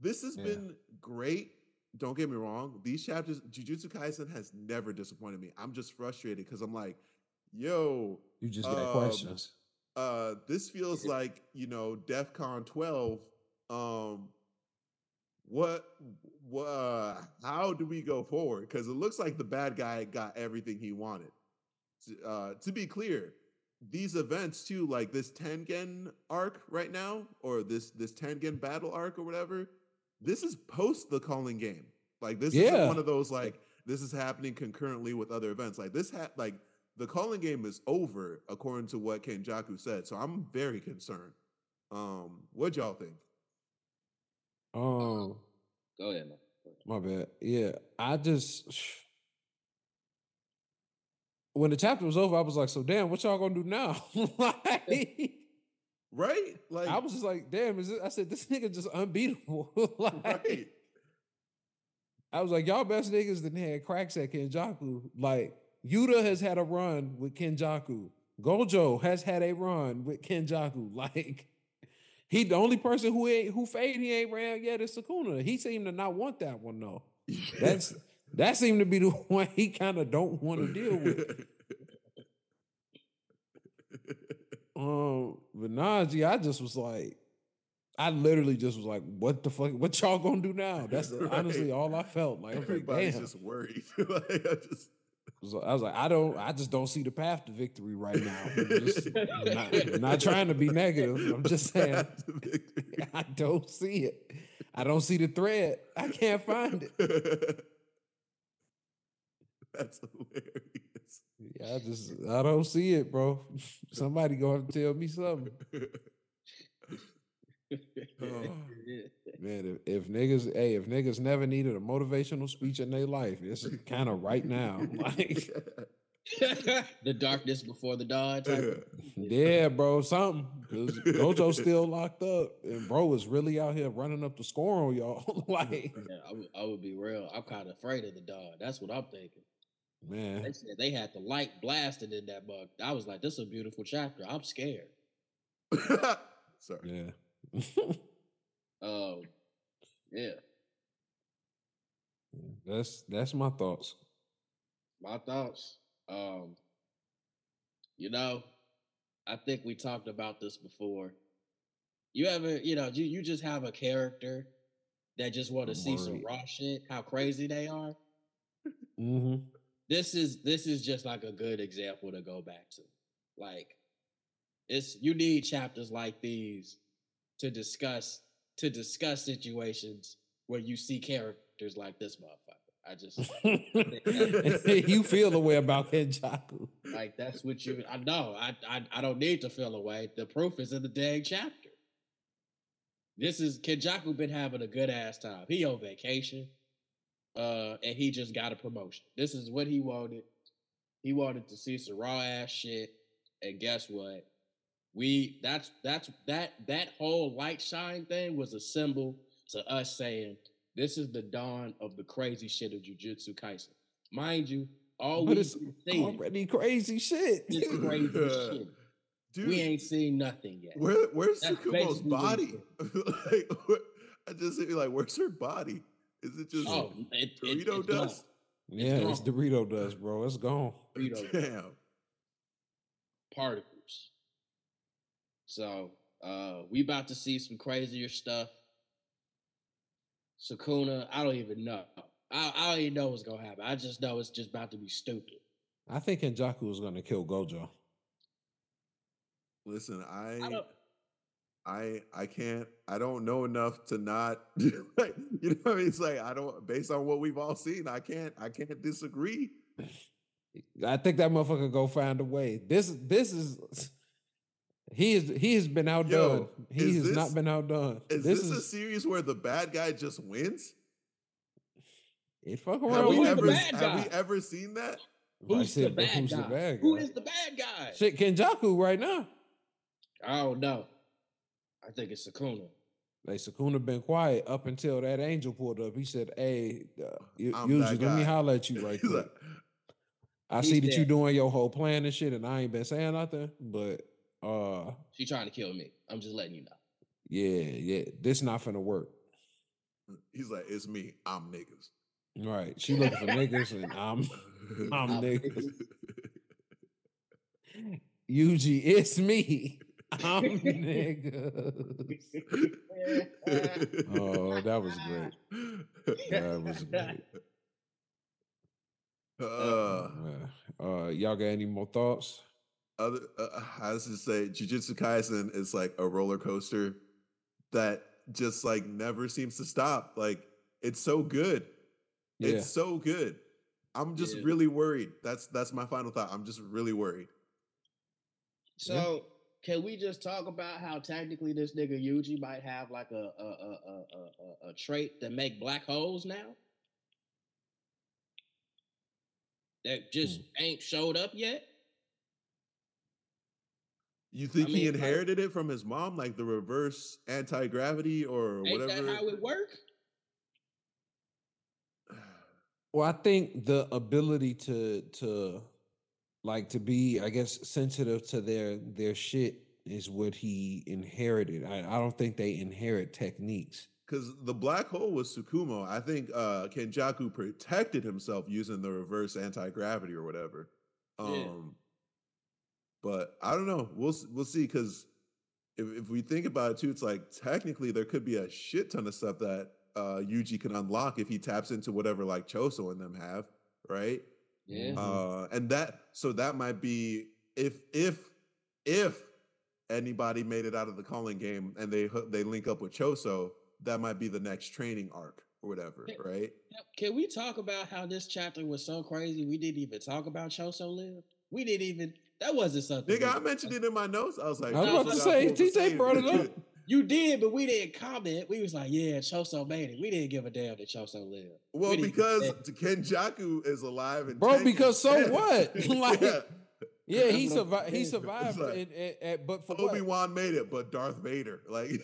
This has been great. Don't get me wrong. These chapters, Jujutsu Kaisen has never disappointed me. I'm just frustrated because I'm like, yo, you just got questions. This feels like, you know, DEFCON 12. How do we go forward? Because it looks like the bad guy got everything he wanted. To be clear, these events too, like this Tengen arc right now, or this Tengen battle arc or whatever, this is post the calling game. Like this is one of those, like, this is happening concurrently with other events. Like this the calling game is over, according to what Kenjaku said. So I'm very concerned. What'd y'all think? Go ahead, man. My bad. Yeah, I just... When the chapter was over, I was like, so damn, what y'all gonna do now? Like, Right? Like, I was just like, damn, is this, I said, this nigga just unbeatable. Like, right. I was like, y'all best niggas done had cracks at Kenjaku. Like, Yuta has had a run with Kenjaku. Gojo has had a run with Kenjaku. Like, he the only person who fade he ain't ran yet is Sukuna. He seemed to not want that one though. That seemed to be the one he kind of don't want to deal with. But Naji, I literally just was like, what the fuck? What y'all gonna do now? That's right. Honestly all I felt. Like, everybody's like, just worried. Like, I was like, I just don't see the path to victory right now. I'm not trying to be negative. I'm just saying, I don't see it. I don't see the thread. I can't find it. That's hilarious. Yeah, I don't see it, bro. Somebody gonna have to tell me something. Oh, man, if niggas never needed a motivational speech in their life, it's kind of right now. Like, the darkness before the dawn. Yeah, bro, something. Because Gojo's still locked up, and bro is really out here running up the score on y'all. Like, yeah, I would be real. I'm kind of afraid of the dawn. That's what I'm thinking. Man, they said they had the light blasted in that book. I was like, this is a beautiful chapter. I'm scared. Sorry. Yeah. Yeah. That's my thoughts. My thoughts. I think we talked about this before. You just have a character that just want to see some raw shit, how crazy they are. Mm-hmm. This is just like a good example to go back to. Like, you need chapters like these to discuss situations where you see characters like this motherfucker. I just you feel the way about Kenjaku. Like, that's what you. I know. I don't need to feel a way. The proof is in the dang chapter. This is Kenjaku been having a good ass time. He on vacation, and he just got a promotion. This is what he wanted. He wanted to see some raw ass shit, and guess what? That whole light shine thing was a symbol to us saying this is the dawn of the crazy shit of Jujutsu Kaisen. Mind you, all we seen already crazy shit. It's crazy shit. Dude, we ain't seen nothing yet. Where's Sukumo's body? I just feel like, where's her body? Is it just Dorito dust? Gone. Yeah, it's Dorito dust, bro. It's gone. Damn. Particles. So, we about to see some crazier stuff. Sukuna, I don't even know. I don't even know what's going to happen. I just know it's just about to be stupid. I think Kenjaku is going to kill Gojo. Listen, I don't know enough to not, like, you know what I mean? It's like, based on what we've all seen, I can't disagree. I think that motherfucker go find a way. This is... He has been outdone. He has not been outdone. Is this a series where the bad guy just wins? It fuck around. Have we ever seen that? Who is the bad guy? Shit, Kenjaku right now. I don't know. I think it's Sukuna. Like, Sukuna been quiet up until that angel pulled up. He said, "Hey, usually let me holler at you right there. I see that you doing your whole plan and shit, and I ain't been saying nothing, but." She trying to kill me. I'm just letting you know. Yeah. This not finna work. He's like, it's me. I'm niggas. Right. She looking for niggas, and I'm niggas. Yuji, it's me. I'm niggas. Oh, that was great. Y'all got any more thoughts? I was just say, Jujutsu Kaisen is like a roller coaster that just like never seems to stop. Like, it's so good, it's so good. I'm just really worried. That's my final thought. I'm just really worried. So, can we just talk about how technically this nigga Yuji might have like a trait that make black holes now that just ain't showed up yet? You think he inherited it from his mom, like the reverse anti-gravity or whatever? Ain't that how it works? Well, I think the ability to be, I guess, sensitive to their shit is what he inherited. I don't think they inherit techniques. Because the black hole was Tsukumo. I think Kenjaku protected himself using the reverse anti-gravity or whatever. Yeah. But I don't know. We'll see, because if we think about it, too, it's like technically there could be a shit ton of stuff that Yuji can unlock if he taps into whatever, like, Choso and them have, right? Yeah. And that might be if anybody made it out of the calling game and they link up with Choso, that might be the next training arc or whatever, right? Can we talk about how this chapter was so crazy we didn't even talk about Choso Live? We didn't even... That wasn't something. Nigga, I mentioned it in my notes. I was like... I was about to say, TJ brought it up. You did, but we didn't comment. We was like, yeah, Choso made it. We didn't give a damn that Choso lived. Well, because Kenjaku is alive. And bro, because so what? Like, yeah, he survived. Like, but for Obi-Wan made it, but Darth Vader. Like, and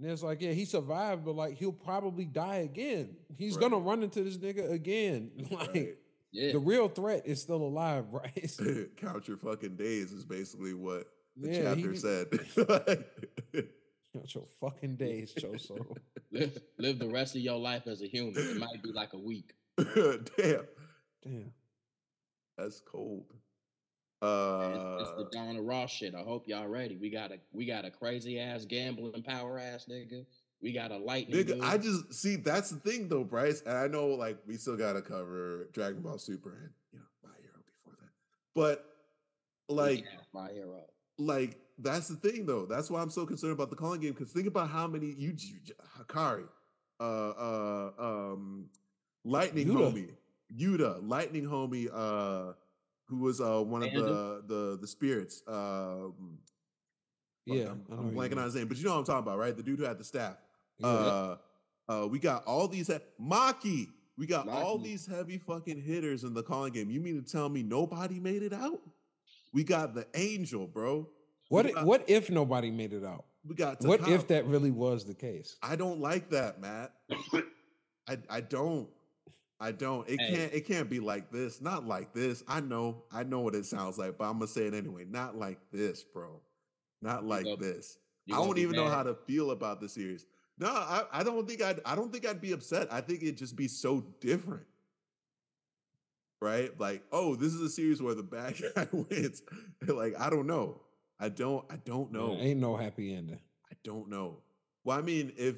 it's like, yeah, he survived, but like he'll probably die again. He's going to run into this nigga again. Like... Right. Yeah. The real threat is still alive, right? Count your fucking days is basically what the chapter said. Count your fucking days, Choso. Live the rest of your life as a human. It might be like a week. Damn. That's cold. It's the Donna Ross shit. I hope y'all ready. We got a crazy ass gambling power ass nigga. We got a lightning. Nigga, I just see that's the thing though, Bryce. And I know like we still gotta cover Dragon Ball Super and My Hero before that. But like My Hero. Like that's the thing though. That's why I'm so concerned about the calling game. Because think about how many Hikari, Lightning Yuta. Homie, Yuta, Lightning Homie, who was one of the spirits. Yeah, I'm blanking on his name, but you know what I'm talking about, right? The dude who had the staff. Yeah. We got all these Maki. We got all these heavy fucking hitters in the calling game. You mean to tell me nobody made it out? We got the angel, bro. What if nobody made it out? We got Takami. What if that really was the case? I don't like that, Matt. I don't. It can't be like this. Not like this. I know what it sounds like, but I'm gonna say it anyway. Not like this, bro. Not like this. I don't even know how to feel about the series. No, I don't think I'd be upset. I think it'd just be so different. Right? Like, oh, this is a series where the bad guy wins. Like, I don't know. I don't know. Ain't no happy ending. I don't know. Well, I mean, if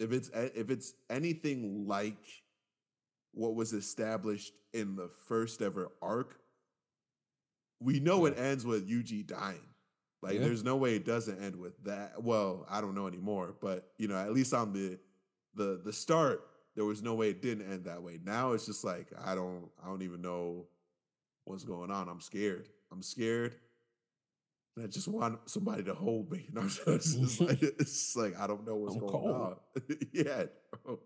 it's anything like what was established in the first ever arc, we know it ends with Yuji dying. Like, there's no way it doesn't end with that. Well, I don't know anymore, but, at least on the start, there was no way it didn't end that way. Now it's just like, I don't even know what's going on. I'm scared. And I just want somebody to hold me. And I'm just like, it's like, I don't know what's going on. Yeah. Bro.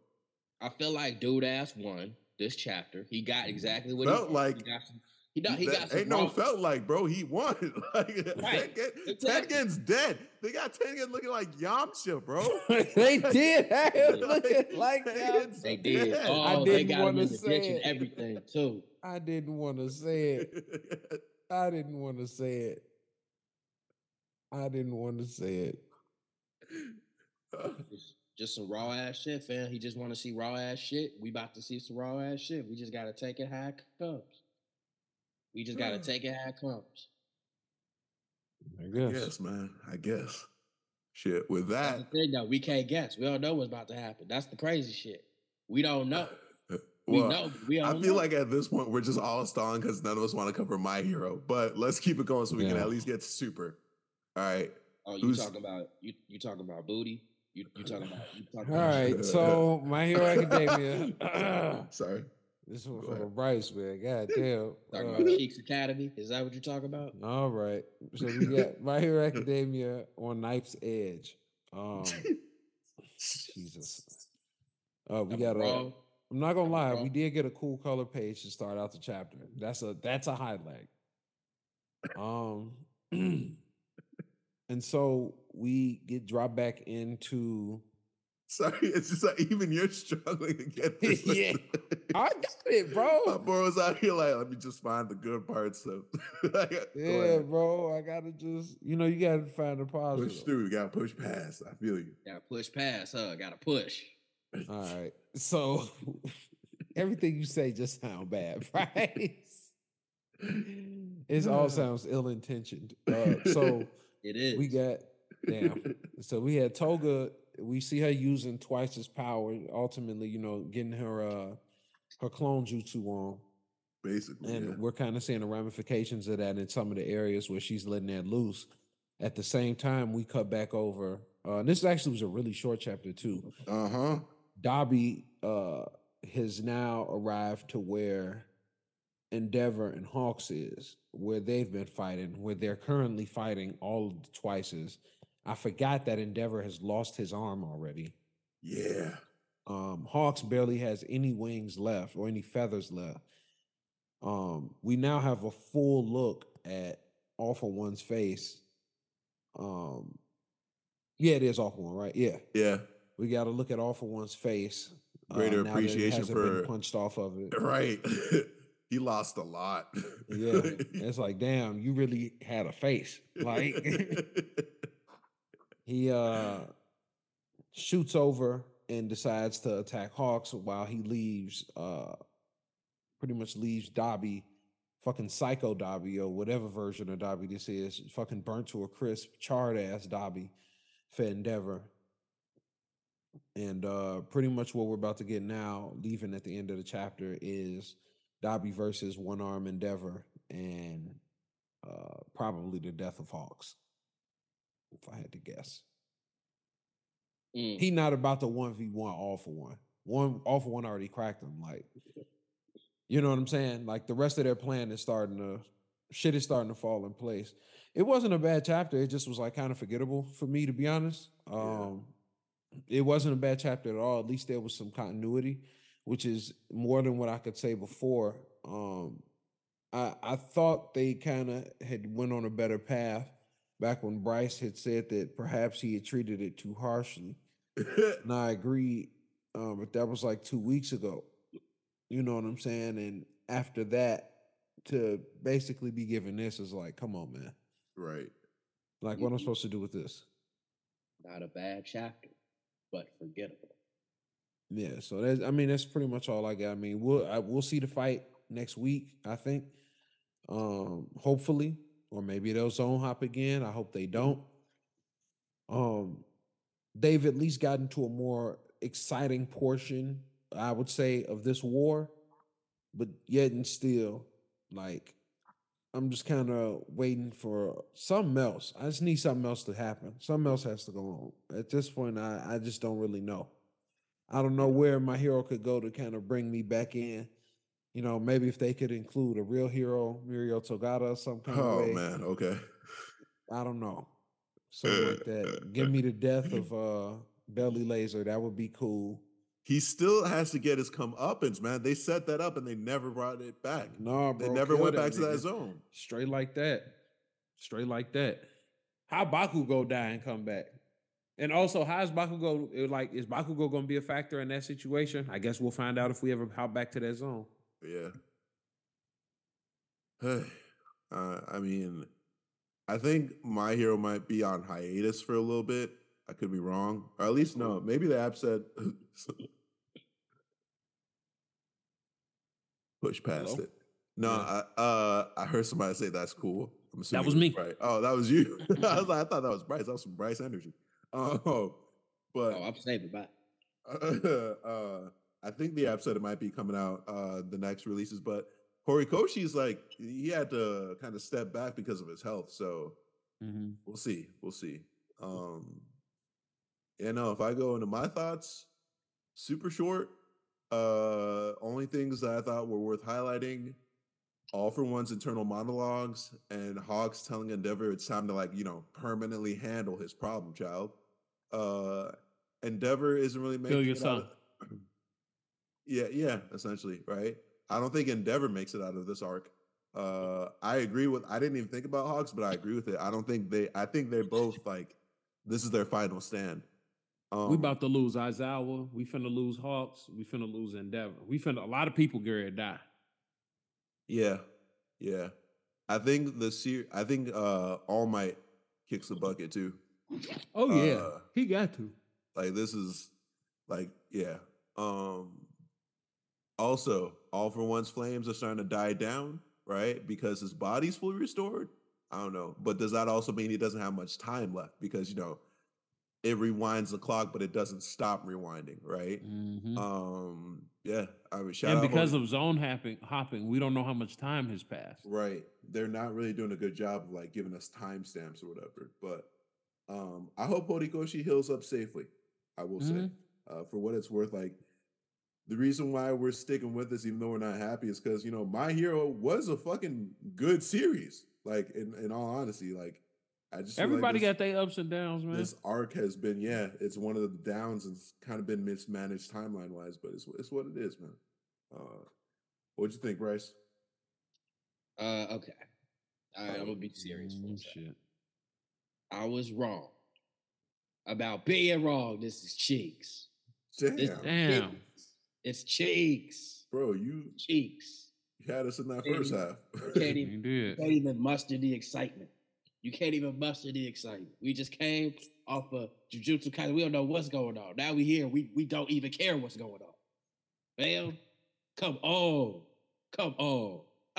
I feel like dude ass won this chapter. He got exactly what felt he like. Felt like, bro. He won. Like, right. Tengen's dead. They got Tengen looking like Yamcha, bro. They did have him looking like Yamcha. They did. Oh, I didn't want to say it. Everything too. I didn't want to say it. I didn't want to say it. I didn't want to say it. Just some raw ass shit, fam. He just want to see raw ass shit. We about to see some raw ass shit. We just gotta take it how it comes. We just gotta take it how it comes. I guess. Yes, man. I guess. Shit. With that. That's the thing, though. We can't guess. We don't know what's about to happen. That's the crazy shit. We don't know. We know. I feel like at this point we're just all stalling because none of us want to cover My Hero. But let's keep it going so we can at least get to Super. All right. Oh, you talking about booty? You talking about? All right. So My Hero Academia. Sorry. This one from Bryce, man. God damn. Talking about Sheik's Academy? Is that what you're talking about? All right. So we got My Hero Academia on Knife's Edge. Jesus. I'm not gonna lie, we did get a cool color page to start out the chapter. That's a highlight. And so we get dropped back into. Sorry, it's just like even you're struggling to get this. Yeah, I got it, bro. My bro's out here like, let me just find the good parts of. Yeah, bro, I gotta just, you know, you gotta find the positive. Push through, gotta push past. I feel you. Gotta push past, huh? Gotta push. All right, so everything you say just sounds bad, right? It all sounds ill-intentioned. So it is. We got damn. So we had Toga. We see her using twice his power, ultimately, you know, getting her her clone jutsu on. Basically. And we're kind of seeing the ramifications of that in some of the areas where she's letting that loose. At the same time, we cut back over. And this actually was a really short chapter, too. Uh-huh. Dobby has now arrived to where Endeavor and Hawks is, where they've been fighting, where they're currently fighting all of the twices. I forgot that Endeavor has lost his arm already. Yeah. Hawks barely has any wings left or any feathers left. We now have a full look at All For One's face. Yeah, it is All For One, right? Yeah. Yeah. We got to look at All For One's face. Greater appreciation for... been punched off of it. Right. He lost a lot. Yeah. It's like, damn, you really had a face. Like... He shoots over and decides to attack Hawks while he leaves, pretty much leaves Dobby, fucking psycho Dobby or whatever version of Dobby this is, fucking burnt to a crisp, charred ass Dobby for Endeavor. And pretty much what we're about to get now, leaving at the end of the chapter, is Dobby versus One Arm Endeavor and probably the death of Hawks. If I had to guess, He not about the 1v1 All For One. All For One already cracked him. Like, you know what I'm saying? Like the rest of their plan is starting to fall in place. It wasn't a bad chapter. It just was like kind of forgettable for me, to be honest. It wasn't a bad chapter at all. At least there was some continuity, which is more than what I could say before. I thought they kind of had went on a better path. Back when Bryce had said that perhaps he had treated it too harshly. And I agreed, but that was like 2 weeks ago. You know what I'm saying? And after that, to basically be given this is like, come on, man. Right. Like, what am I supposed to do with this? Not a bad chapter, but forgettable. Yeah, so that's pretty much all I got. I mean, we'll see the fight next week, I think. Hopefully. Or maybe they'll zone hop again. I hope they don't. They've at least gotten to a more exciting portion, I would say, of this war. But yet and still, like, I'm just kind of waiting for something else. I just need something else to happen. Something else has to go on. At this point, I just don't really know. I don't know where My Hero could go to kind of bring me back in. You know, maybe if they could include a real hero, Mirio Togata, or some kind of way. Oh, man, okay. I don't know. Something like that. Give me the death of Belly Laser. That would be cool. He still has to get his comeuppance, man. They set that up, and they never brought it back. No, bro. They never went back to that zone. Straight like that. Straight like that. How Bakugo die and come back? And also, how is Bakugo, like, is Bakugo going to be a factor in that situation? I guess we'll find out if we ever hop back to that zone. Yeah. I mean, I think My Hero might be on hiatus for a little bit. I could be wrong. Or at least, no, maybe the app said push past Hello? It. No, yeah. I heard somebody say that's cool. I'm assuming that was me. Right. Oh, that was you. I thought that was Bryce. That was some Bryce energy. I'm saying bye. I think the app said it might be coming out the next releases, but Horikoshi's like, he had to kind of step back because of his health, so We'll see. We'll see. If I go into my thoughts, super short, only things that I thought were worth highlighting, All For One's internal monologues, and Hawks telling Endeavor it's time to, like, you know, permanently handle his problem, child. Endeavor isn't really making it out of Yeah, essentially, right? I don't think Endeavor makes it out of this arc. I agree with, I didn't even think about Hawks, but I agree with it. I don't think they, I think they're both like, this is their final stand. We about to lose Aizawa. We finna lose Hawks. We finna lose Endeavor. We finna, a lot of people gonna die. Yeah. Yeah. I think the All Might kicks the bucket too. Oh yeah. He got to. Like this is like, yeah. Also, All For One's flames are starting to die down, right? Because his body's fully restored. I don't know. But does that also mean he doesn't have much time left? Because, you know, it rewinds the clock, but it doesn't stop rewinding, right? Mm-hmm. Yeah. I mean, shout out. And because of zone hopping, we don't know how much time has passed. Right. They're not really doing a good job of, like, giving us timestamps or whatever. But I hope Horikoshi heals up safely, I will say. For what it's worth, like, the reason why we're sticking with this, even though we're not happy, is because, you know, My Hero was a fucking good series. Like, in all honesty, like, I just everybody got their ups and downs, man. This arc has been, yeah, it's one of the downs. It's kind of been mismanaged timeline wise, but it's what it is, man. What'd you think, Bryce? Okay, all right, I'm gonna be serious for a second. I was wrong about being wrong. This is Cheeks. Damn. It's Cheeks, bro. You Cheeks. You had us in that first half. You can't even muster the excitement. You can't even muster the excitement. We just came off of Jujutsu Kaisen. We don't know what's going on. Now we here. We don't even care what's going on. Bam. Come on. I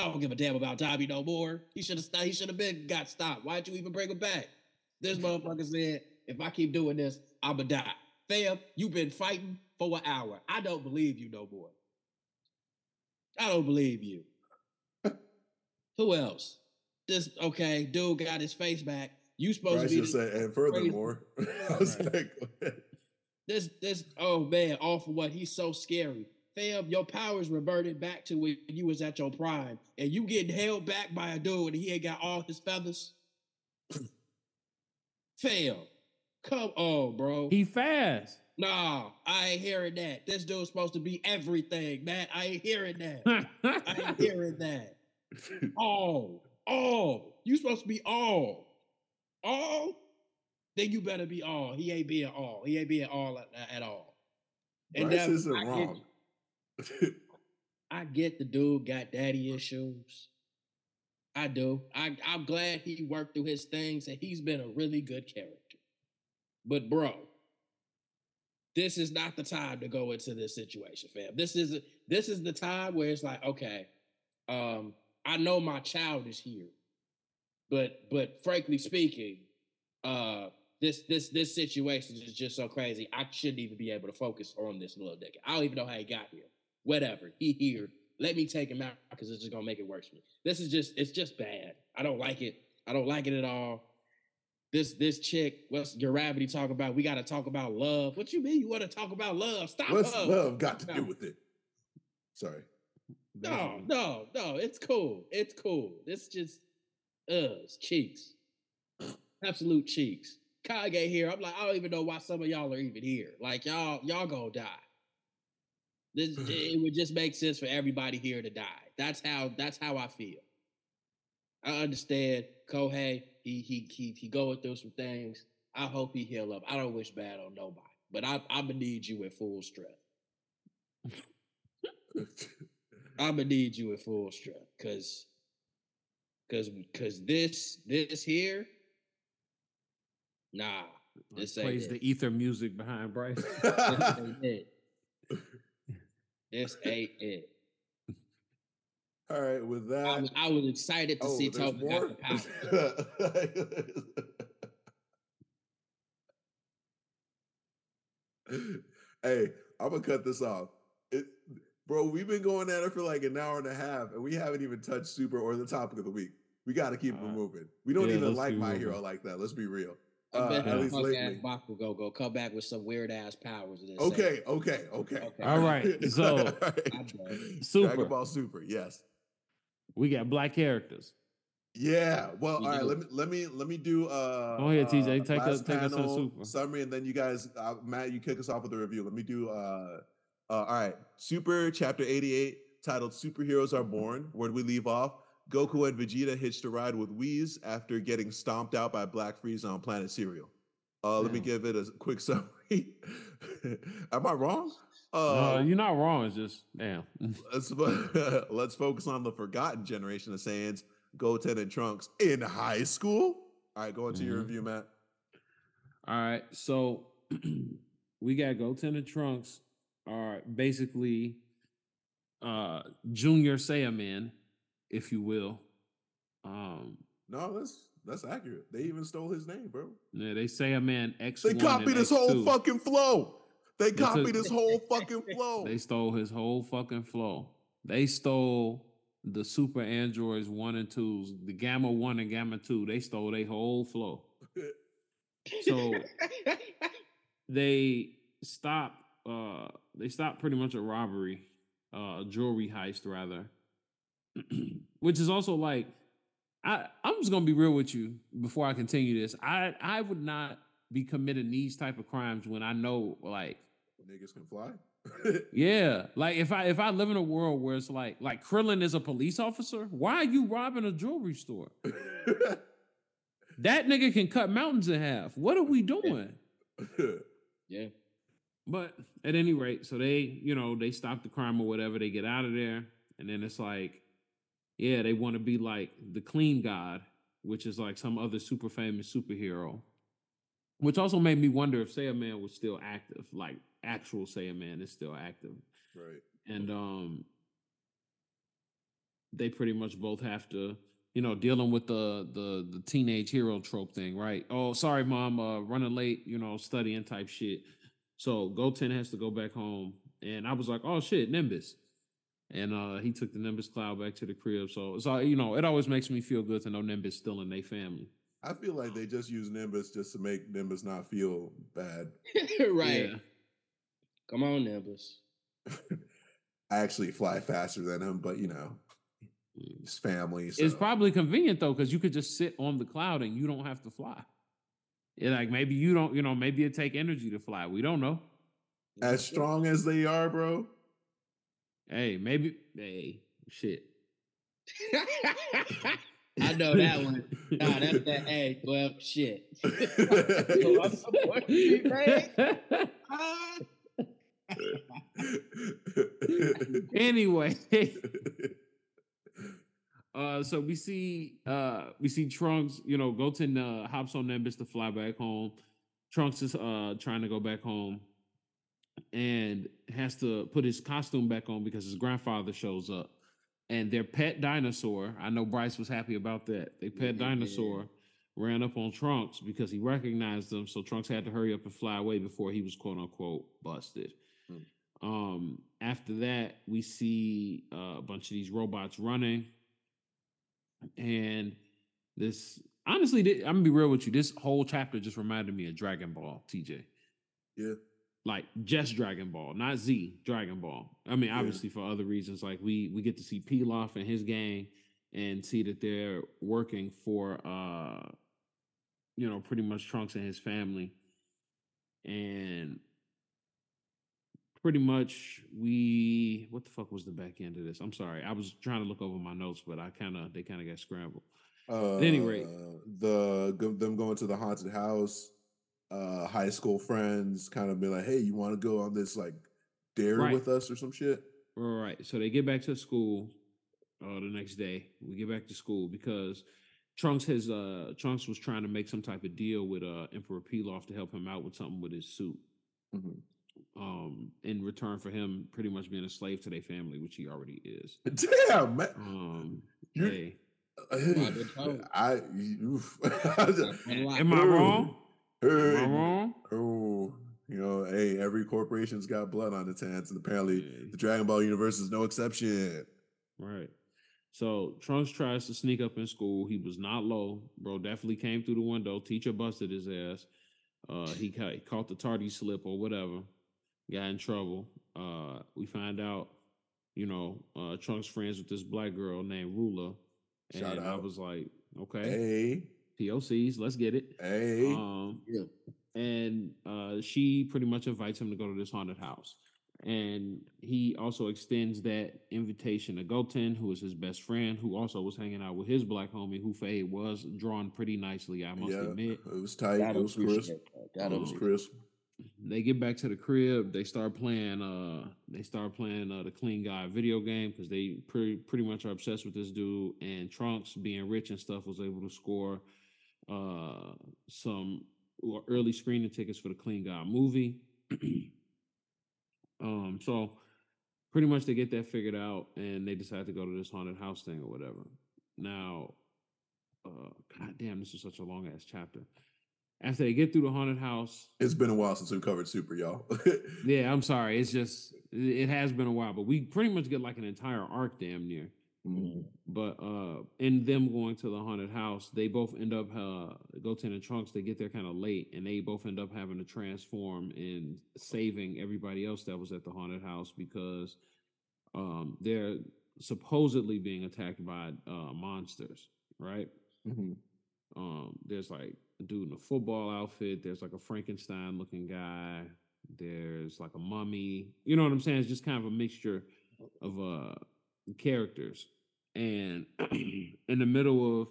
don't give a damn about Tommy no more. He should have stopped. He should have been got stopped. Why'd you even bring him back? This motherfucker said, if I keep doing this, I'ma die. Fam, you've been fighting for an hour. I don't believe you no more. I don't believe you. Who else? This okay, dude got his face back. You supposed to be say, and furthermore, this oh man, All For One, he's so scary. Fam, your powers reverted back to when you was at your prime, and you getting held back by a dude and he ain't got all his feathers. Fam, come on, bro. He fast. Nah, I ain't hearing that. This dude's supposed to be everything, man. I ain't hearing that. All. You supposed to be all. All? Then you better be all. He ain't being all. He ain't being all at all. And this isn't wrong. I get the dude got daddy issues. I do. I'm glad he worked through his things and he's been a really good character. But bro, this is not the time to go into this situation, fam. This is the time where it's like, okay, I know my child is here, but frankly speaking, this situation is just so crazy. I shouldn't even be able to focus on this little nigga. I don't even know how he got here. Whatever, he here. Let me take him out because it's just gonna make it worse for me. It's just bad. I don't like it. I don't like it at all. This chick, what's Gravity talking about? We got to talk about love. What you mean? You want to talk about love? Stop. What's love got to do with it? Sorry. No, it's cool. It's just, it's Cheeks. Absolute Cheeks. Kage here, I'm like, I don't even know why some of y'all are even here. Like, y'all gonna die. It would just make sense for everybody here to die. That's how I feel. I understand Kohei, he going through some things. I hope he heal up. I don't wish bad on nobody, but I'ma need you at full strength. Because this here, nah. This plays the ether music behind Bryce. This ain't it. All right, with that. I was excited to see Toby got the power. Hey, I'm going to cut this off. Bro, we've been going at it for like an hour and a half, and we haven't even touched Super or the topic of the week. We got to keep it moving. We don't even like My Hero like that. Let's be real. At least lately. Go come back with some weird ass powers. Okay. All right. So, all right. Super. Dragon Ball Super, yes. We got black characters. Yeah. Well, all right. Let me do. Go ahead, TJ. Take us on Super summary, and then you guys, Matt, you kick us off with a review. Let me do. All right, Super Chapter 88, titled Superheroes Are Born. Where do we leave off? Goku and Vegeta hitched a ride with Whis after getting stomped out by Black Frieza on Planet Cereal. Let me give it a quick summary. Am I wrong? No, you're not wrong. It's just, damn. Let's focus on the forgotten generation of Saiyans, Goten and Trunks in high school. All right, go into your review, Matt. All right, so we got Goten and Trunks are basically junior Saiyaman, if you will. No, that's accurate. They even stole his name, bro. Yeah, they Saiyaman X1. They copied his whole fucking flow. They copied his whole fucking flow. They stole his whole fucking flow. They stole the Super Androids 1 and 2s, the Gamma 1 and Gamma 2. They stole their whole flow. So they stopped pretty much a robbery, jewelry heist rather, which is also like, I'm just going to be real with you before I continue this. I would not be committing these type of crimes when I know, like, niggas can fly. Yeah. Like if I live in a world where it's like Krillin is a police officer, why are you robbing a jewelry store? That nigga can cut mountains in half. What are we doing? Yeah. But at any rate, so they stop the crime or whatever. They get out of there. And then it's like, yeah, they want to be like the Clean God, which is like some other super famous superhero. Which also made me wonder if Saiyaman was still active. Like, actual Saiyaman is still active. Right. And they pretty much both have to... dealing with the teenage hero trope thing, right? Oh, sorry, mom, running late, studying type shit. So Goten has to go back home. And I was like, oh, shit, Nimbus. And he took the Nimbus cloud back to the crib. So, it always makes me feel good to know Nimbus still in their family. I feel like they just use Nimbus just to make Nimbus not feel bad. Right. Yeah. Come on, Nimbus. I actually fly faster than him, but, his family. So. It's probably convenient though, because you could just sit on the cloud and you don't have to fly. It, like maybe you don't, maybe it take energy to fly. We don't know. As strong as they are, bro. Hey, shit. I know that one. Nah, that's that. Hey, well, shit. Anyway. So we see Trunks, Goten hops on Nimbus to fly back home. Trunks is trying to go back home and has to put his costume back on because his grandfather shows up. And their pet dinosaur, I know Bryce was happy about that, their pet dinosaur ran up on Trunks because he recognized them, so Trunks had to hurry up and fly away before he was quote-unquote busted. After that, we see a bunch of these robots running. And this, honestly, I'm gonna be real with you. This whole chapter just reminded me of Dragon Ball, TJ. Yeah. Like just Dragon Ball, not Z, Dragon Ball. I mean, obviously for other reasons, like we get to see Pilaf and his gang and see that they're working for, pretty much Trunks and his family. And pretty much what the fuck was the back end of this? I'm sorry. I was trying to look over my notes, but they kind of got scrambled. At any rate. Them going to the haunted house, high school friends kind of be like, hey, you want to go on this like dare with us or some shit? Right. So they get back to school the next day. We get back to school because Trunks was trying to make some type of deal with Emperor Pilaf to help him out with something with his suit. Mm-hmm. In return for him pretty much being a slave to their family, which he already is. Damn, man. Hey. Am I wrong? Oh, hey, every corporation's got blood on its hands, and apparently the Dragon Ball universe is no exception. Right. So Trunks tries to sneak up in school. He was not low. Bro definitely came through the window. Teacher busted his ass. He caught the tardy slip or whatever. Got in trouble. We find out, Trunks friends with this black girl named Rula. And shout out. I was like, okay. Hey. POCs, let's get it. Hey. And she pretty much invites him to go to this haunted house. And he also extends that invitation to Goten, who is his best friend, who also was hanging out with his black homie, who Faye was drawn pretty nicely, I must admit. It was tight. It was crisp. They get back to the crib. They start playing the Clean Guy video game because they pretty much are obsessed with this dude. And Trunks, being rich and stuff, was able to score some early screening tickets for the Clean Guy movie. So pretty much they get that figured out and they decide to go to this haunted house thing or whatever. Now, God damn, this is such a long ass chapter. After they get through the haunted house, it's been a while since we covered Super, y'all. Yeah, I'm sorry. It's just, it has been a while, but we pretty much get like an entire arc damn near. Mm-hmm. But in them going to the haunted house, they both end up, Goten and Trunks, they get there kind of late, and they both end up having to transform and saving everybody else that was at the haunted house because they're supposedly being attacked by monsters, right? Mm-hmm. There's like a dude in a football outfit, there's like a Frankenstein looking guy, there's like a mummy, you know what I'm saying? It's just kind of a mixture of characters. And in the middle of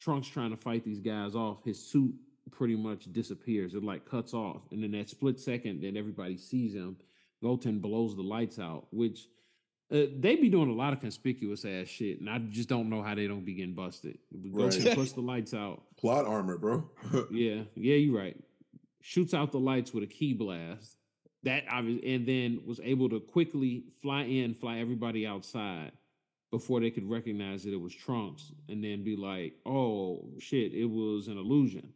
Trunks trying to fight these guys off, his suit pretty much disappears. It like cuts off, and in that split second that everybody sees him, Goten blows the lights out, which they be doing a lot of conspicuous ass shit, and I just don't know how they don't be getting busted. Goten puts the lights out. Plot armor, bro. Yeah, you're right. Shoots out the lights with a key blast. That obviously, and then was able to quickly fly everybody outside before they could recognize that it was Trunks, and then be like, oh shit, it was an illusion.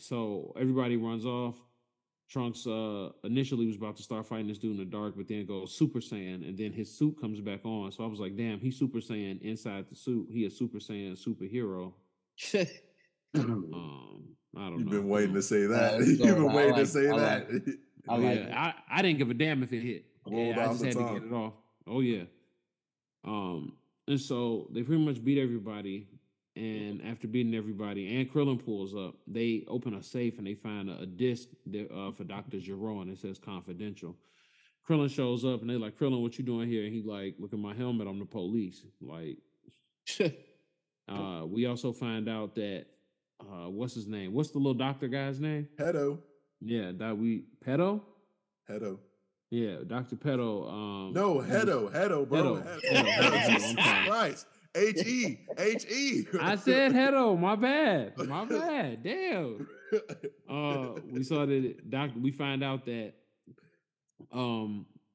So everybody runs off. Trunks initially was about to start fighting this dude in the dark, but then goes Super Saiyan, and then his suit comes back on. So I was like, damn, he's Super Saiyan inside the suit. He a Super Saiyan superhero. I don't know. You've been waiting to say that. I didn't give a damn if it hit. I just had to get it off. Oh, yeah. And so they pretty much beat everybody. And after beating everybody, and Krillin pulls up, they open a safe and they find a disc for Dr. Gero, and it says confidential. Krillin shows up and they like, Krillin, what you doing here? And he like, look at my helmet, I'm the police. Like, we also find out that what's his name? What's the little doctor guy's name? Pedo. Yeah, Pedo? Pedo. Yeah, Dr. Pedo. No, Hedo, bro. Hedo. Christ. H-E. I said Hedo. My bad. Damn. We find out that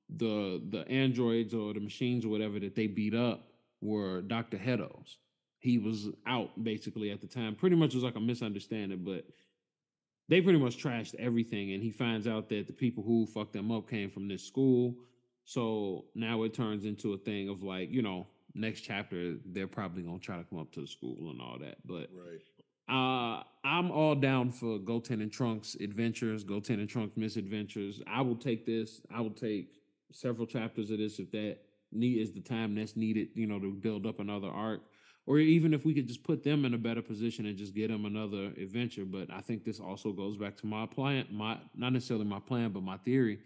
the androids or the machines or whatever that they beat up were Dr. Hedo's. He was out basically at the time. Pretty much was like a misunderstanding, but they pretty much trashed everything. And he finds out that the people who fucked them up came from this school. So now it turns into a thing of like, you know, next chapter, they're probably going to try to come up to the school and all that. But I'm all down for Goten and Trunks adventures, Goten and Trunks misadventures. I will take this. I will take several chapters of this if that is the time that's needed, you know, to build up another arc. Or even if we could just put them in a better position and just get them another adventure. But I think this also goes back to my plan, not necessarily my plan, but my theory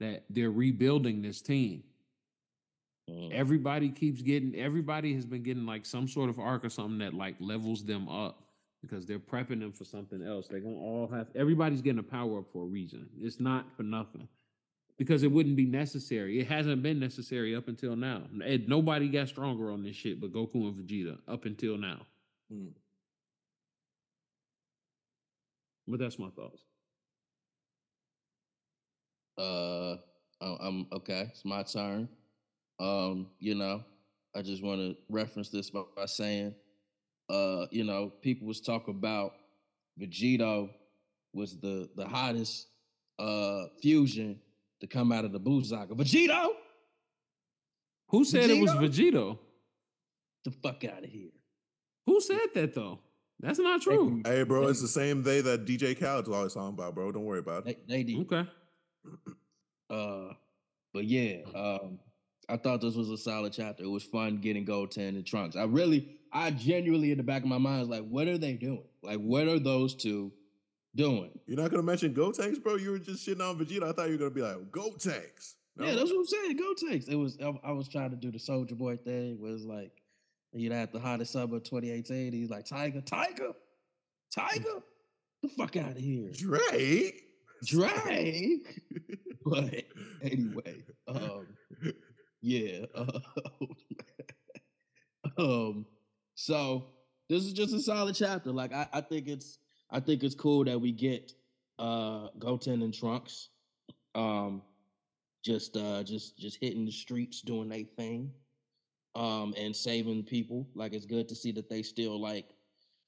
that they're rebuilding this team. Everybody has been getting like some sort of arc or something that like levels them up because they're prepping them for something else. They're going to everybody's getting a power up for a reason. It's not for nothing. Because it wouldn't be necessary. It hasn't been necessary up until now. Nobody got stronger on this shit but Goku and Vegeta up until now. Mm. But that's my thoughts. I'm okay. It's my turn. You know, I just want to reference this by saying, you know, people was talking about Vegito was the hottest fusion to come out of the Buzaka. Vegito? Who said Vegito? It was Vegito? The fuck out of here. Who said that, though? That's not true. Hey, bro, it's the same day that DJ Khaled's always talking about, bro. Don't worry about it. They did. Okay. But yeah, I thought this was a solid chapter. It was fun getting Goten and Trunks. I genuinely, in the back of my mind, was like, what are they doing? Like, what are those two doing? You're not going to mention Gotenks, bro? You were just shitting on Vegeta. I thought you were going to be like, Gotenks. No. Yeah, that's what I'm saying, Gotenks. It was, I was trying to do the Soldier Boy thing, was like, you know, at the hottest summer of 2018, he's like, Tiger? The fuck out of here. Drake? But anyway, yeah. So this is just a solid chapter. Like, I think it's cool that we get Goten and Trunks just hitting the streets, doing their thing, and saving people. Like, it's good to see that they still like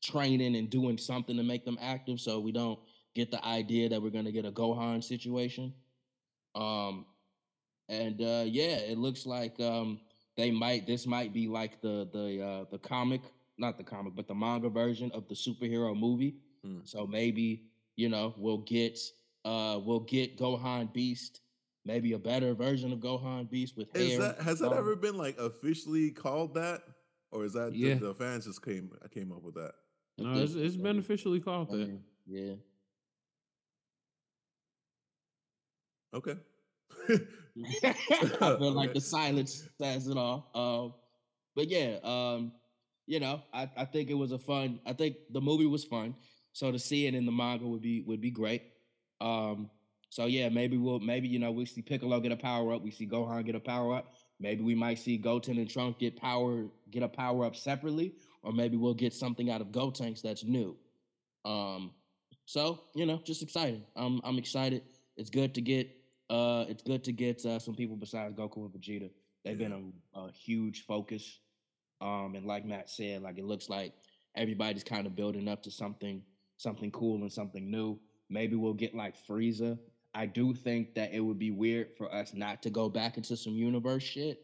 training and doing something to make them active, so we don't get the idea that we're going to get a Gohan situation. Yeah, it looks like this might be like the comic, not the comic, but the manga version of the superhero movie. So maybe, you know, we'll get Gohan Beast, maybe a better version of Gohan Beast with hair. Has that ever been like officially called that? Or is that the fans just came up with that? No, it's been officially called that. Yeah. Okay. I feel like the silence says it all. But yeah, you know, I think it was I think the movie was fun. So to see it in the manga would be great. So yeah, we see Piccolo get a power up, we see Gohan get a power up. Maybe we might see Goten and Trunks get a power up separately, or maybe we'll get something out of Gotenks that's new. So you know, just excited. I'm excited. It's good to get. Some people besides Goku and Vegeta. They've been a huge focus. And like Matt said, like it looks like everybody's kind of building up to something cool and something new. Maybe we'll get like Frieza. I do think that it would be weird for us not to go back into some universe shit.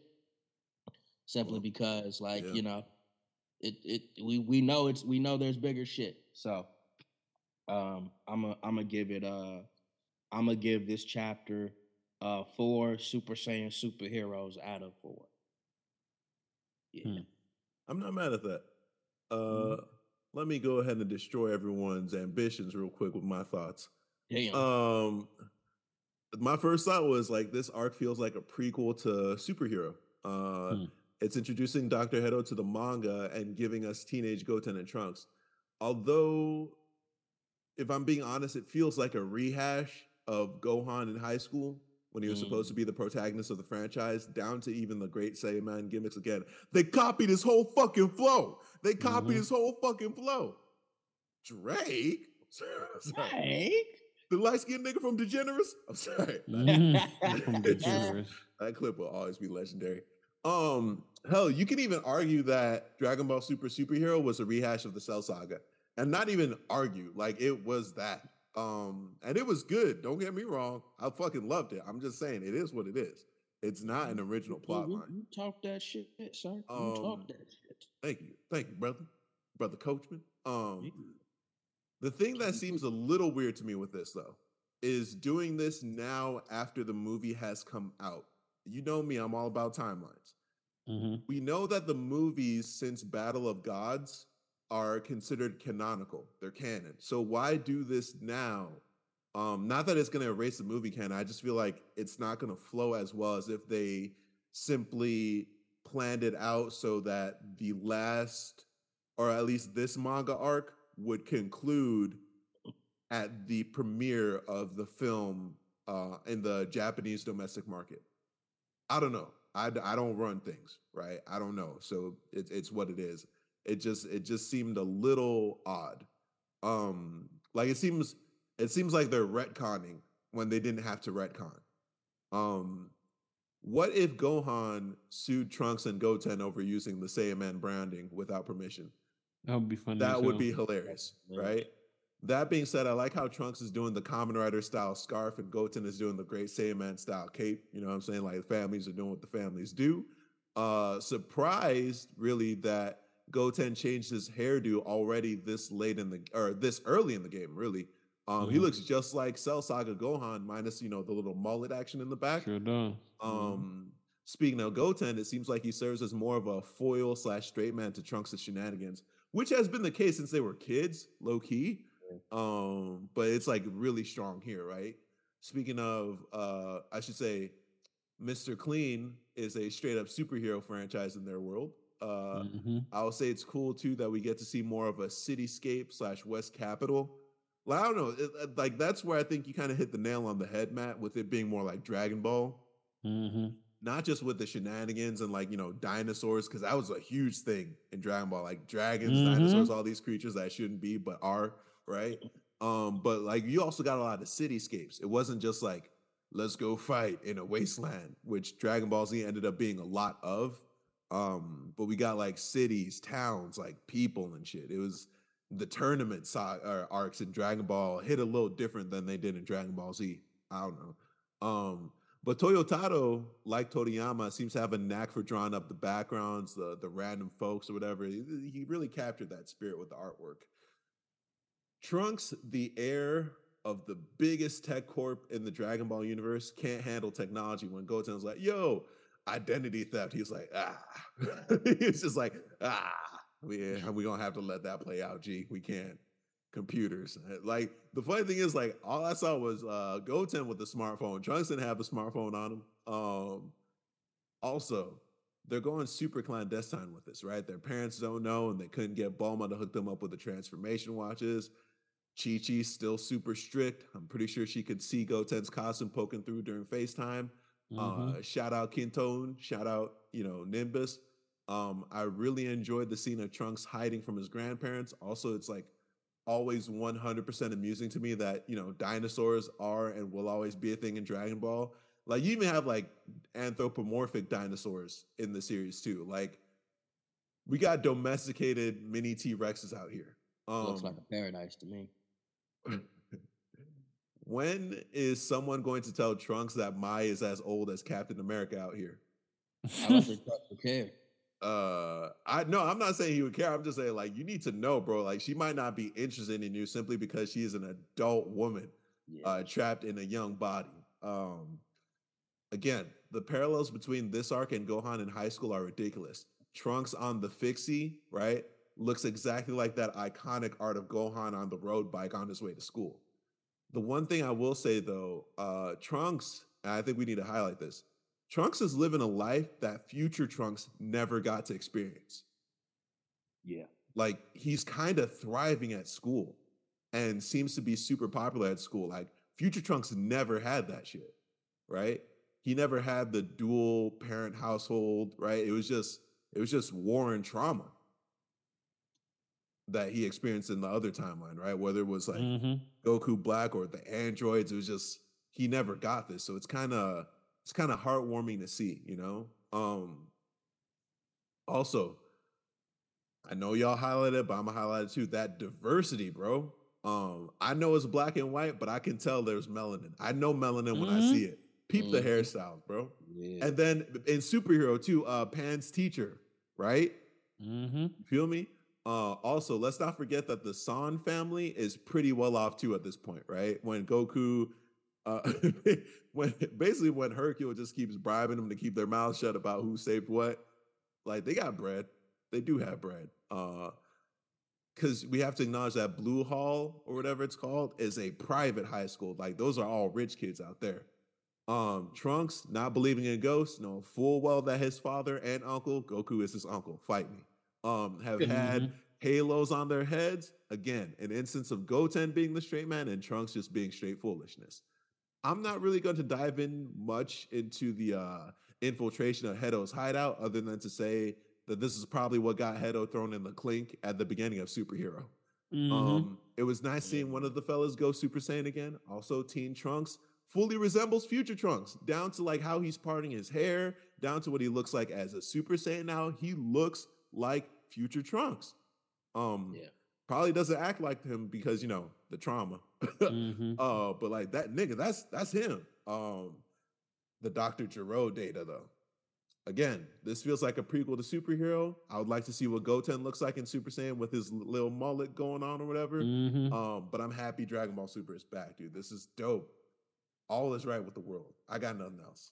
Simply because, like, you know, we know there's bigger shit. So I'm gonna give this chapter 4 Super Saiyan superheroes out of 4. Yeah. I'm not mad at that. Let me go ahead and destroy everyone's ambitions real quick with my thoughts. Damn. My first thought was like this arc feels like a prequel to Superhero. It's introducing Dr. Hero to the manga and giving us teenage Goten and Trunks. Although, if I'm being honest, it feels like a rehash of Gohan in high school when he was supposed to be the protagonist of the franchise, down to even the Great Saiyaman gimmicks again. They copied his whole fucking flow. Drake? Drake? The light-skinned nigga from DeGeneres? I'm sorry. From DeGeneres. That clip will always be legendary. Hell, you can even argue that Dragon Ball Super Superhero was a rehash of the Cell Saga. And not even argue. Like, it was that. And it was good. Don't get me wrong. I fucking loved it. I'm just saying, it is what it is. It's not an original plot line. You talk that shit, sir. You talk that shit. Thank you, brother. Brother Coachman. The thing that seems a little weird to me with this, though, is doing this now after the movie has come out. You know me. I'm all about timelines. We know that the movies since Battle of Gods are considered canonical. They're canon. So why do this now? Not that it's going to erase the movie canon. I just feel like it's not going to flow as well as if they simply planned it out so that the last, or at least this manga arc, would conclude at the premiere of the film in the Japanese domestic market. I don't know. I don't run things, right? I don't know. So it's what it is. It just seemed a little odd. Like it seems like they're retconning when they didn't have to retcon. What if Gohan sued Trunks and Goten over using the Saiyaman branding without permission? That would be funny. That would be hilarious, right? That being said, I like how Trunks is doing the Kamen Rider style scarf and Goten is doing the Great Saiyaman style cape. You know what I'm saying? Like, the families are doing what the families do. Surprised, really, that Goten changed his hairdo already this early in the game, really. He looks just like Cell Saga Gohan, minus, you know, the little mullet action in the back. Sure does. Speaking of Goten, it seems like he serves as more of a foil / straight man to Trunks' shenanigans, which has been the case since they were kids, low key. But it's like really strong here, right? Speaking of, I should say, Mr. Clean is a straight up superhero franchise in their world. I'll say it's cool too that we get to see more of a cityscape slash West Capital. Like, I don't know, it, like that's where I think you kind of hit the nail on the head, Matt, with it being more like Dragon Ball, not just with the shenanigans and like, you know, dinosaurs, because that was a huge thing in Dragon Ball, like dragons, dinosaurs, all these creatures that shouldn't be but are, right? But like you also got a lot of cityscapes. It wasn't just like, let's go fight in a wasteland, which Dragon Ball Z ended up being a lot of. But we got like cities, towns, like people and shit. It was the tournament arcs in Dragon Ball hit a little different than they did in Dragon Ball Z. I don't know. But Toyotaro, like Toriyama, seems to have a knack for drawing up the backgrounds, the random folks or whatever. He really captured that spirit with the artwork. Trunks, the heir of the biggest tech corp in the Dragon Ball universe, can't handle technology. When Goten's like, yo, identity theft, he's like, ah. He's just like, ah, we gonna have to let that play out, G. We can't. Computers. Like, the funny thing is, like, all I saw was Goten with the smartphone. Trunks didn't have a smartphone on him. Also, they're going super clandestine with this, right? Their parents don't know, and they couldn't get Bulma to hook them up with the transformation watches. Chi-Chi's still super strict. I'm pretty sure she could see Goten's costume poking through during FaceTime. Shout out Kintone. Shout out, you know, Nimbus. I really enjoyed the scene of Trunks hiding from his grandparents. Also, it's like always 100% amusing to me that, you know, dinosaurs are and will always be a thing in Dragon Ball. Like, you even have, like, anthropomorphic dinosaurs in the series, too. Like, we got domesticated mini T-Rexes out here. Looks like a paradise to me. When is someone going to tell Trunks that Mai is as old as Captain America out here? I don't think Trunks would care. I'm not saying he would care. I'm just saying, like, you need to know, bro. Like, she might not be interested in you simply because she is an adult woman trapped in a young body. Again, the parallels between this arc and Gohan in high school are ridiculous. Trunks on the fixie, right, looks exactly like that iconic art of Gohan on the road bike on his way to school. The one thing I will say, though, Trunks, and I think we need to highlight this, Trunks is living a life that future Trunks never got to experience. Yeah. Like, he's kind of thriving at school and seems to be super popular at school. Like, future Trunks never had that shit, right? He never had the dual parent household, right? It was just war and trauma that he experienced in the other timeline, right? Whether it was like Goku Black or the androids, it was just, he never got this. So it's kind of heartwarming to see, you know? Also, I know y'all highlighted, but I'm going to highlight it too. That diversity, bro. I know it's black and white, but I can tell there's melanin. I know melanin when I see it. Peep the hairstyles, bro. Yeah. And then in Superhero too, Pan's teacher, right? You feel me? Also, let's not forget that the San family is pretty well off too at this point, right? When Goku... when Hercule just keeps bribing them to keep their mouths shut about who saved what, like, they got bread. They do have bread. Because we have to acknowledge that Blue Hall, or whatever it's called, is a private high school. Like, those are all rich kids out there. Trunks, not believing in ghosts, knowing full well that his father and uncle, Goku is his uncle, fight me, have had halos on their heads. Again, an instance of Goten being the straight man and Trunks just being straight foolishness. I'm not really going to dive in much into the infiltration of Hedo's hideout, other than to say that this is probably what got Hedo thrown in the clink at the beginning of Superhero. It was nice seeing one of the fellas go Super Saiyan again. Also, Teen Trunks fully resembles future Trunks, down to like how he's parting his hair, down to what he looks like as a Super Saiyan now. He looks like future Trunks. Probably doesn't act like him because, you know, the trauma. But like that nigga, that's him. The Dr. Gero data, though. Again, this feels like a prequel to Superhero. I would like to see what Goten looks like in Super Saiyan with his little mullet going on or whatever. But I'm happy Dragon Ball Super is back, dude. This is dope. All is right with the world. I got nothing else.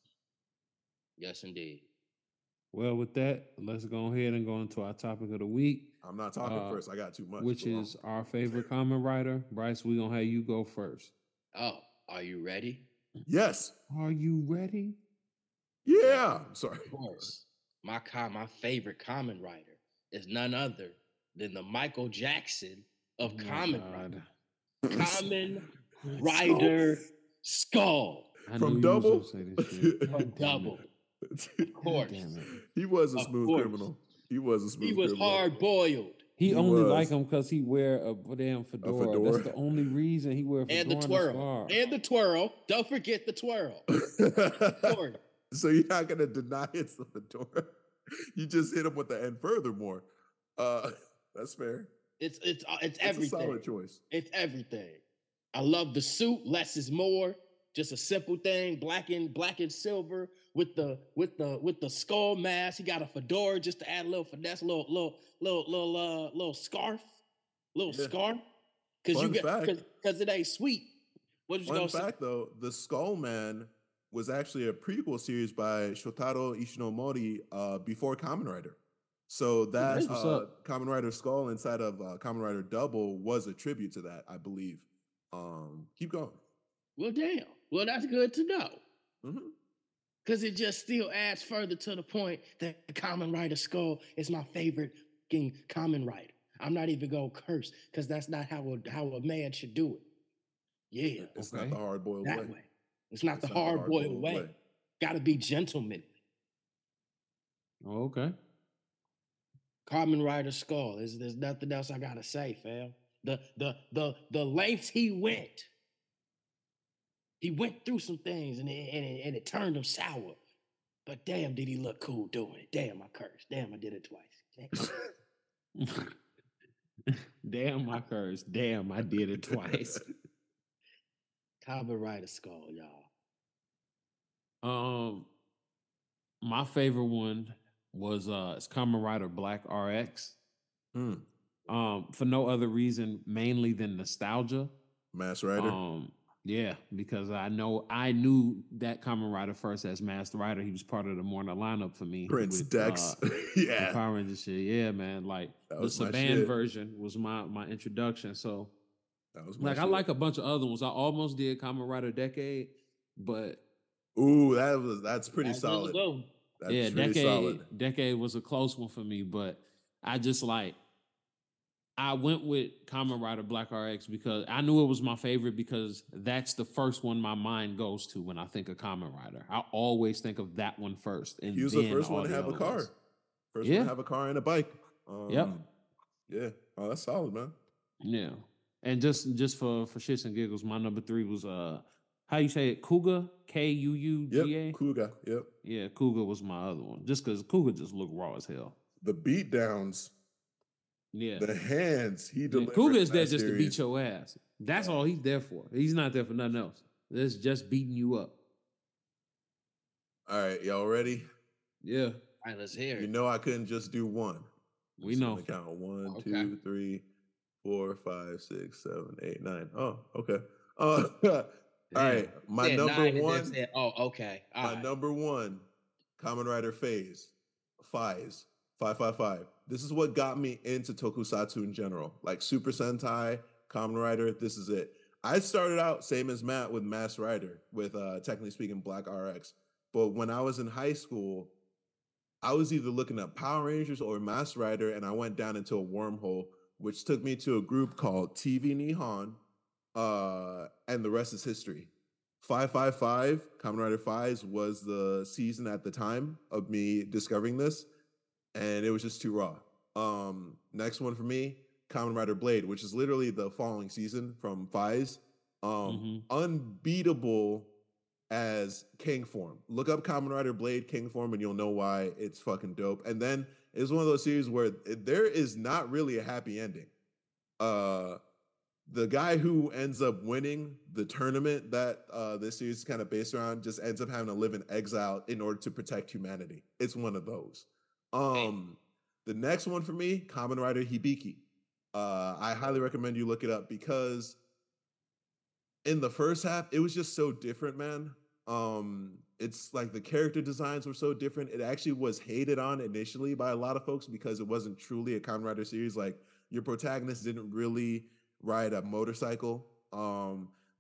Yes, indeed. Well, with that, let's go ahead and go into our topic of the week. I'm not talking first. I got too much. Which is our favorite Kamen Rider. Bryce, we're going to have you go first. Oh, are you ready? Yes. Are you ready? Yeah. I'm sorry. Of course. My favorite Kamen Rider is none other than the Michael Jackson of Kamen Rider. Kamen Rider Skull. From Double? From Double. Of course. He was a smooth criminal. He was a smooth criminal. He was hard-boiled. He only liked him because he wear a damn fedora. That's the only reason he wear a fedora. And the twirl. And the twirl. Don't forget the twirl. So you're not going to deny it's the fedora? You just hit him with the and furthermore. That's fair. It's everything. It's a solid choice. It's everything. I love the suit. Less is more. Just a simple thing, black and silver with the skull mask. He got a fedora just to add a little finesse, little scarf. Because it ain't sweet. Fun fact though, the Skull Man was actually a prequel series by Shotaro Ishinomori before Kamen Rider. So that Kamen Rider Skull inside of Kamen Rider Double was a tribute to that, I believe. Keep going. Well, damn. Well, that's good to know. Because it just still adds further to the point that the Kamen Rider Skull is my favorite fucking Kamen Rider. I'm not even going to curse because that's not how a man should do it. Yeah. It's not the hard-boiled way. It's not the hard-boiled way. Got to be gentlemanly. Okay. Kamen Rider Skull. There's nothing else I got to say, fam. The lengths he went. He went through some things, and it turned him sour. But damn, did he look cool doing it. Damn, I cursed. Damn, I did it twice. Damn, I cursed. Damn, I did it twice. Kamen Rider Skull, y'all. My favorite one was it's Kamen Rider Black RX. Mm. For no other reason, mainly than nostalgia. Mass Rider. Yeah, because I knew that Kamen Rider first as Master Rider. He was part of the morning lineup for me. Prince Dex. Yeah. Power Ranger shit. Yeah, man. Like the Saban version was my introduction. So that was my shit. I like a bunch of other ones. I almost did Kamen Rider Decade, but ooh, that's pretty solid. Decade was a close one for me, but I went with Kamen Rider Black RX because I knew it was my favorite because that's the first one my mind goes to when I think of Kamen Rider. I always think of that one first. And he was the first one to have a car. First one to have a car and a bike. Yep. Yeah. Oh, that's solid, man. Yeah. And just for shits and giggles, my number 3 was, how you say it? Kuga? K-U-U-G-A? Yep, Kuga. Yep. Yeah, Kuga was my other one. Just because Kuga just looked raw as hell. The beatdowns. Yeah, the hands he delivers. Kuga is there just to beat your ass. That's all he's there for. He's not there for nothing else. That's just beating you up. All right, y'all ready? Yeah. All right, let's hear it. You know I couldn't just do one. We know. I'm going to count 1, 2, 3, 4, 5, 6, 7, 8, 9. Oh, okay. All right, my number 1. Oh, okay. My number 1, Kamen Rider Faiz. 555. This is what got me into tokusatsu in general. Like Super Sentai, Kamen Rider, this is it. I started out, same as Matt, with Mass Rider, with technically speaking, Black RX. But when I was in high school, I was either looking at Power Rangers or Mass Rider, and I went down into a wormhole, which took me to a group called TV Nihon, and the rest is history. 555, Kamen Rider Faiz, was the season at the time of me discovering this. And it was just too raw. Next one for me, Kamen Rider Blade, which is literally the following season from Faiz. Unbeatable as King Form. Look up Kamen Rider Blade King Form and you'll know why it's fucking dope. And then it's one of those series where there is not really a happy ending. The guy who ends up winning the tournament that this series is kind of based around just ends up having to live in exile in order to protect humanity. It's one of those. The next one for me, Kamen Rider Hibiki. I highly recommend you look it up because in the first half, it was just so different, man. It's like the character designs were so different. It actually was hated on initially by a lot of folks because it wasn't truly a Kamen Rider series. Like, your protagonist didn't really ride a motorcycle.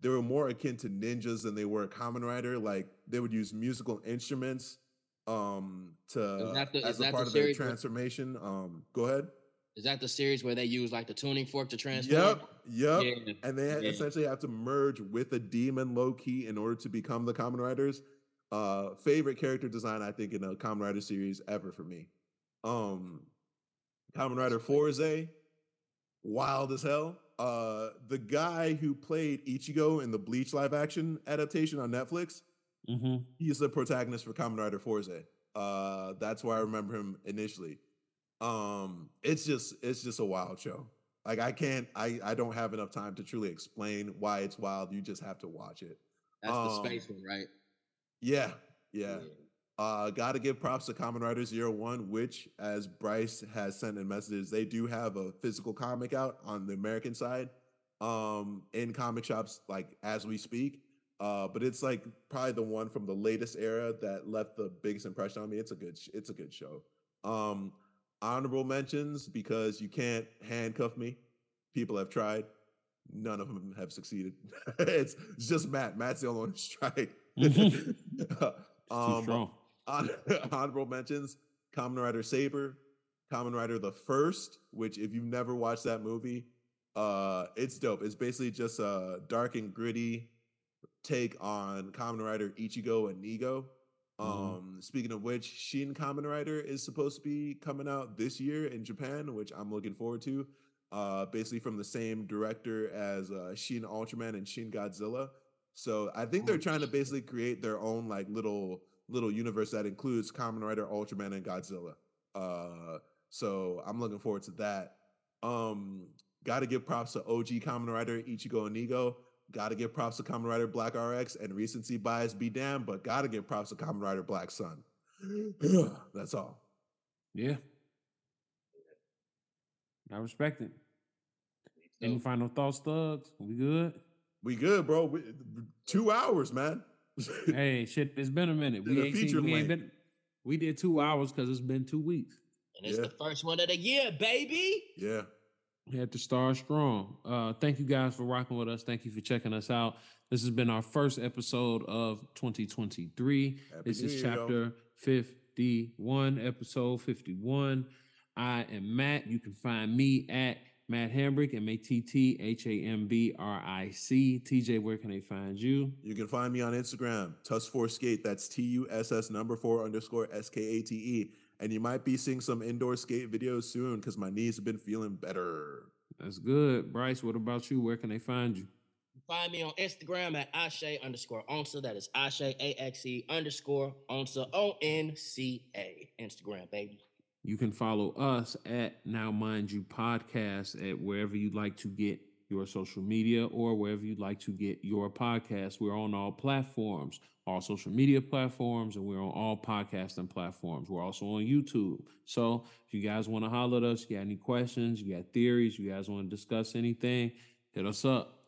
They were more akin to ninjas than they were a Kamen Rider. Like, they would use musical instruments as a part of their transformation. Go ahead. Is that the series where they use like the tuning fork to transform? Yep. Yeah. And they essentially have to merge with a demon low-key in order to become the Kamen Riders. Favorite character design, I think, in a Kamen Rider series ever for me. Kamen Rider Forze, wild as hell. The guy who played Ichigo in the Bleach live-action adaptation on Netflix, he's the protagonist for Kamen Rider Forze. That's why I remember him initially. It's just a wild show. Like, I don't have enough time to truly explain why it's wild. You just have to watch it. That's the space one, right? Yeah. Gotta give props to Kamen Rider 01, which, as Bryce has sent in messages, they do have a physical comic out on the American side, in comic shops, like, as we speak. But it's like probably the one from the latest era that left the biggest impression on me. It's a good show. Honorable mentions, because you can't handcuff me. People have tried. None of them have succeeded. It's just Matt. Matt's the only one who's tried. Honorable mentions, Kamen Rider Saber, Kamen Rider the First, which, if you've never watched that movie, it's dope. It's basically just a dark and gritty take on Kamen Rider Ichigo and Nigo. Speaking of which, Shin Kamen Rider is supposed to be coming out this year in Japan, which I'm looking forward to. Basically from the same director as Shin Ultraman and Shin Godzilla. So I think they're trying to basically create their own like little universe that includes Kamen Rider, Ultraman, and Godzilla. So I'm looking forward to that. Got to give props to OG Kamen Rider Ichigo and Nigo. Got to give props to Kamen Rider Black RX, and recency bias be damned, but got to give props to Kamen Rider Black Sun. That's all. Yeah. I respect it. Any final thoughts, thugs? We good? We good, bro. 2 hours, man. Hey, shit, it's been a minute. We did 2 hours because it's been 2 weeks. And it's the first one of the year, baby. Yeah. We had to start strong. Thank you guys for rocking with us. Thank you for checking us out. This has been our first episode of 2023. This is chapter 51, episode 51. I am Matt. You can find me at Matt Hambrick, MATTHAMBRIC. TJ, where can they find you? You can find me on Instagram, Tuss4Skate. That's TUSS4_SKATE. And you might be seeing some indoor skate videos soon because my knees have been feeling better. That's good. Bryce, what about you? Where can they find you? Find me on Instagram at Ashe_Onsa. That is Ashe, AXE_Onsa, ONCA. Instagram, baby. You can follow us at Now Mind You Podcast at wherever you'd like to get your social media or wherever you'd like to get your podcast. We're on all platforms, all social media platforms, and we're on all podcasting platforms. We're also on YouTube. So if you guys want to holler at us, you got any questions, you got theories, you guys want to discuss anything, hit us up.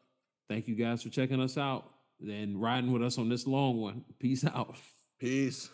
Thank you guys for checking us out and riding with us on this long one. Peace out. Peace.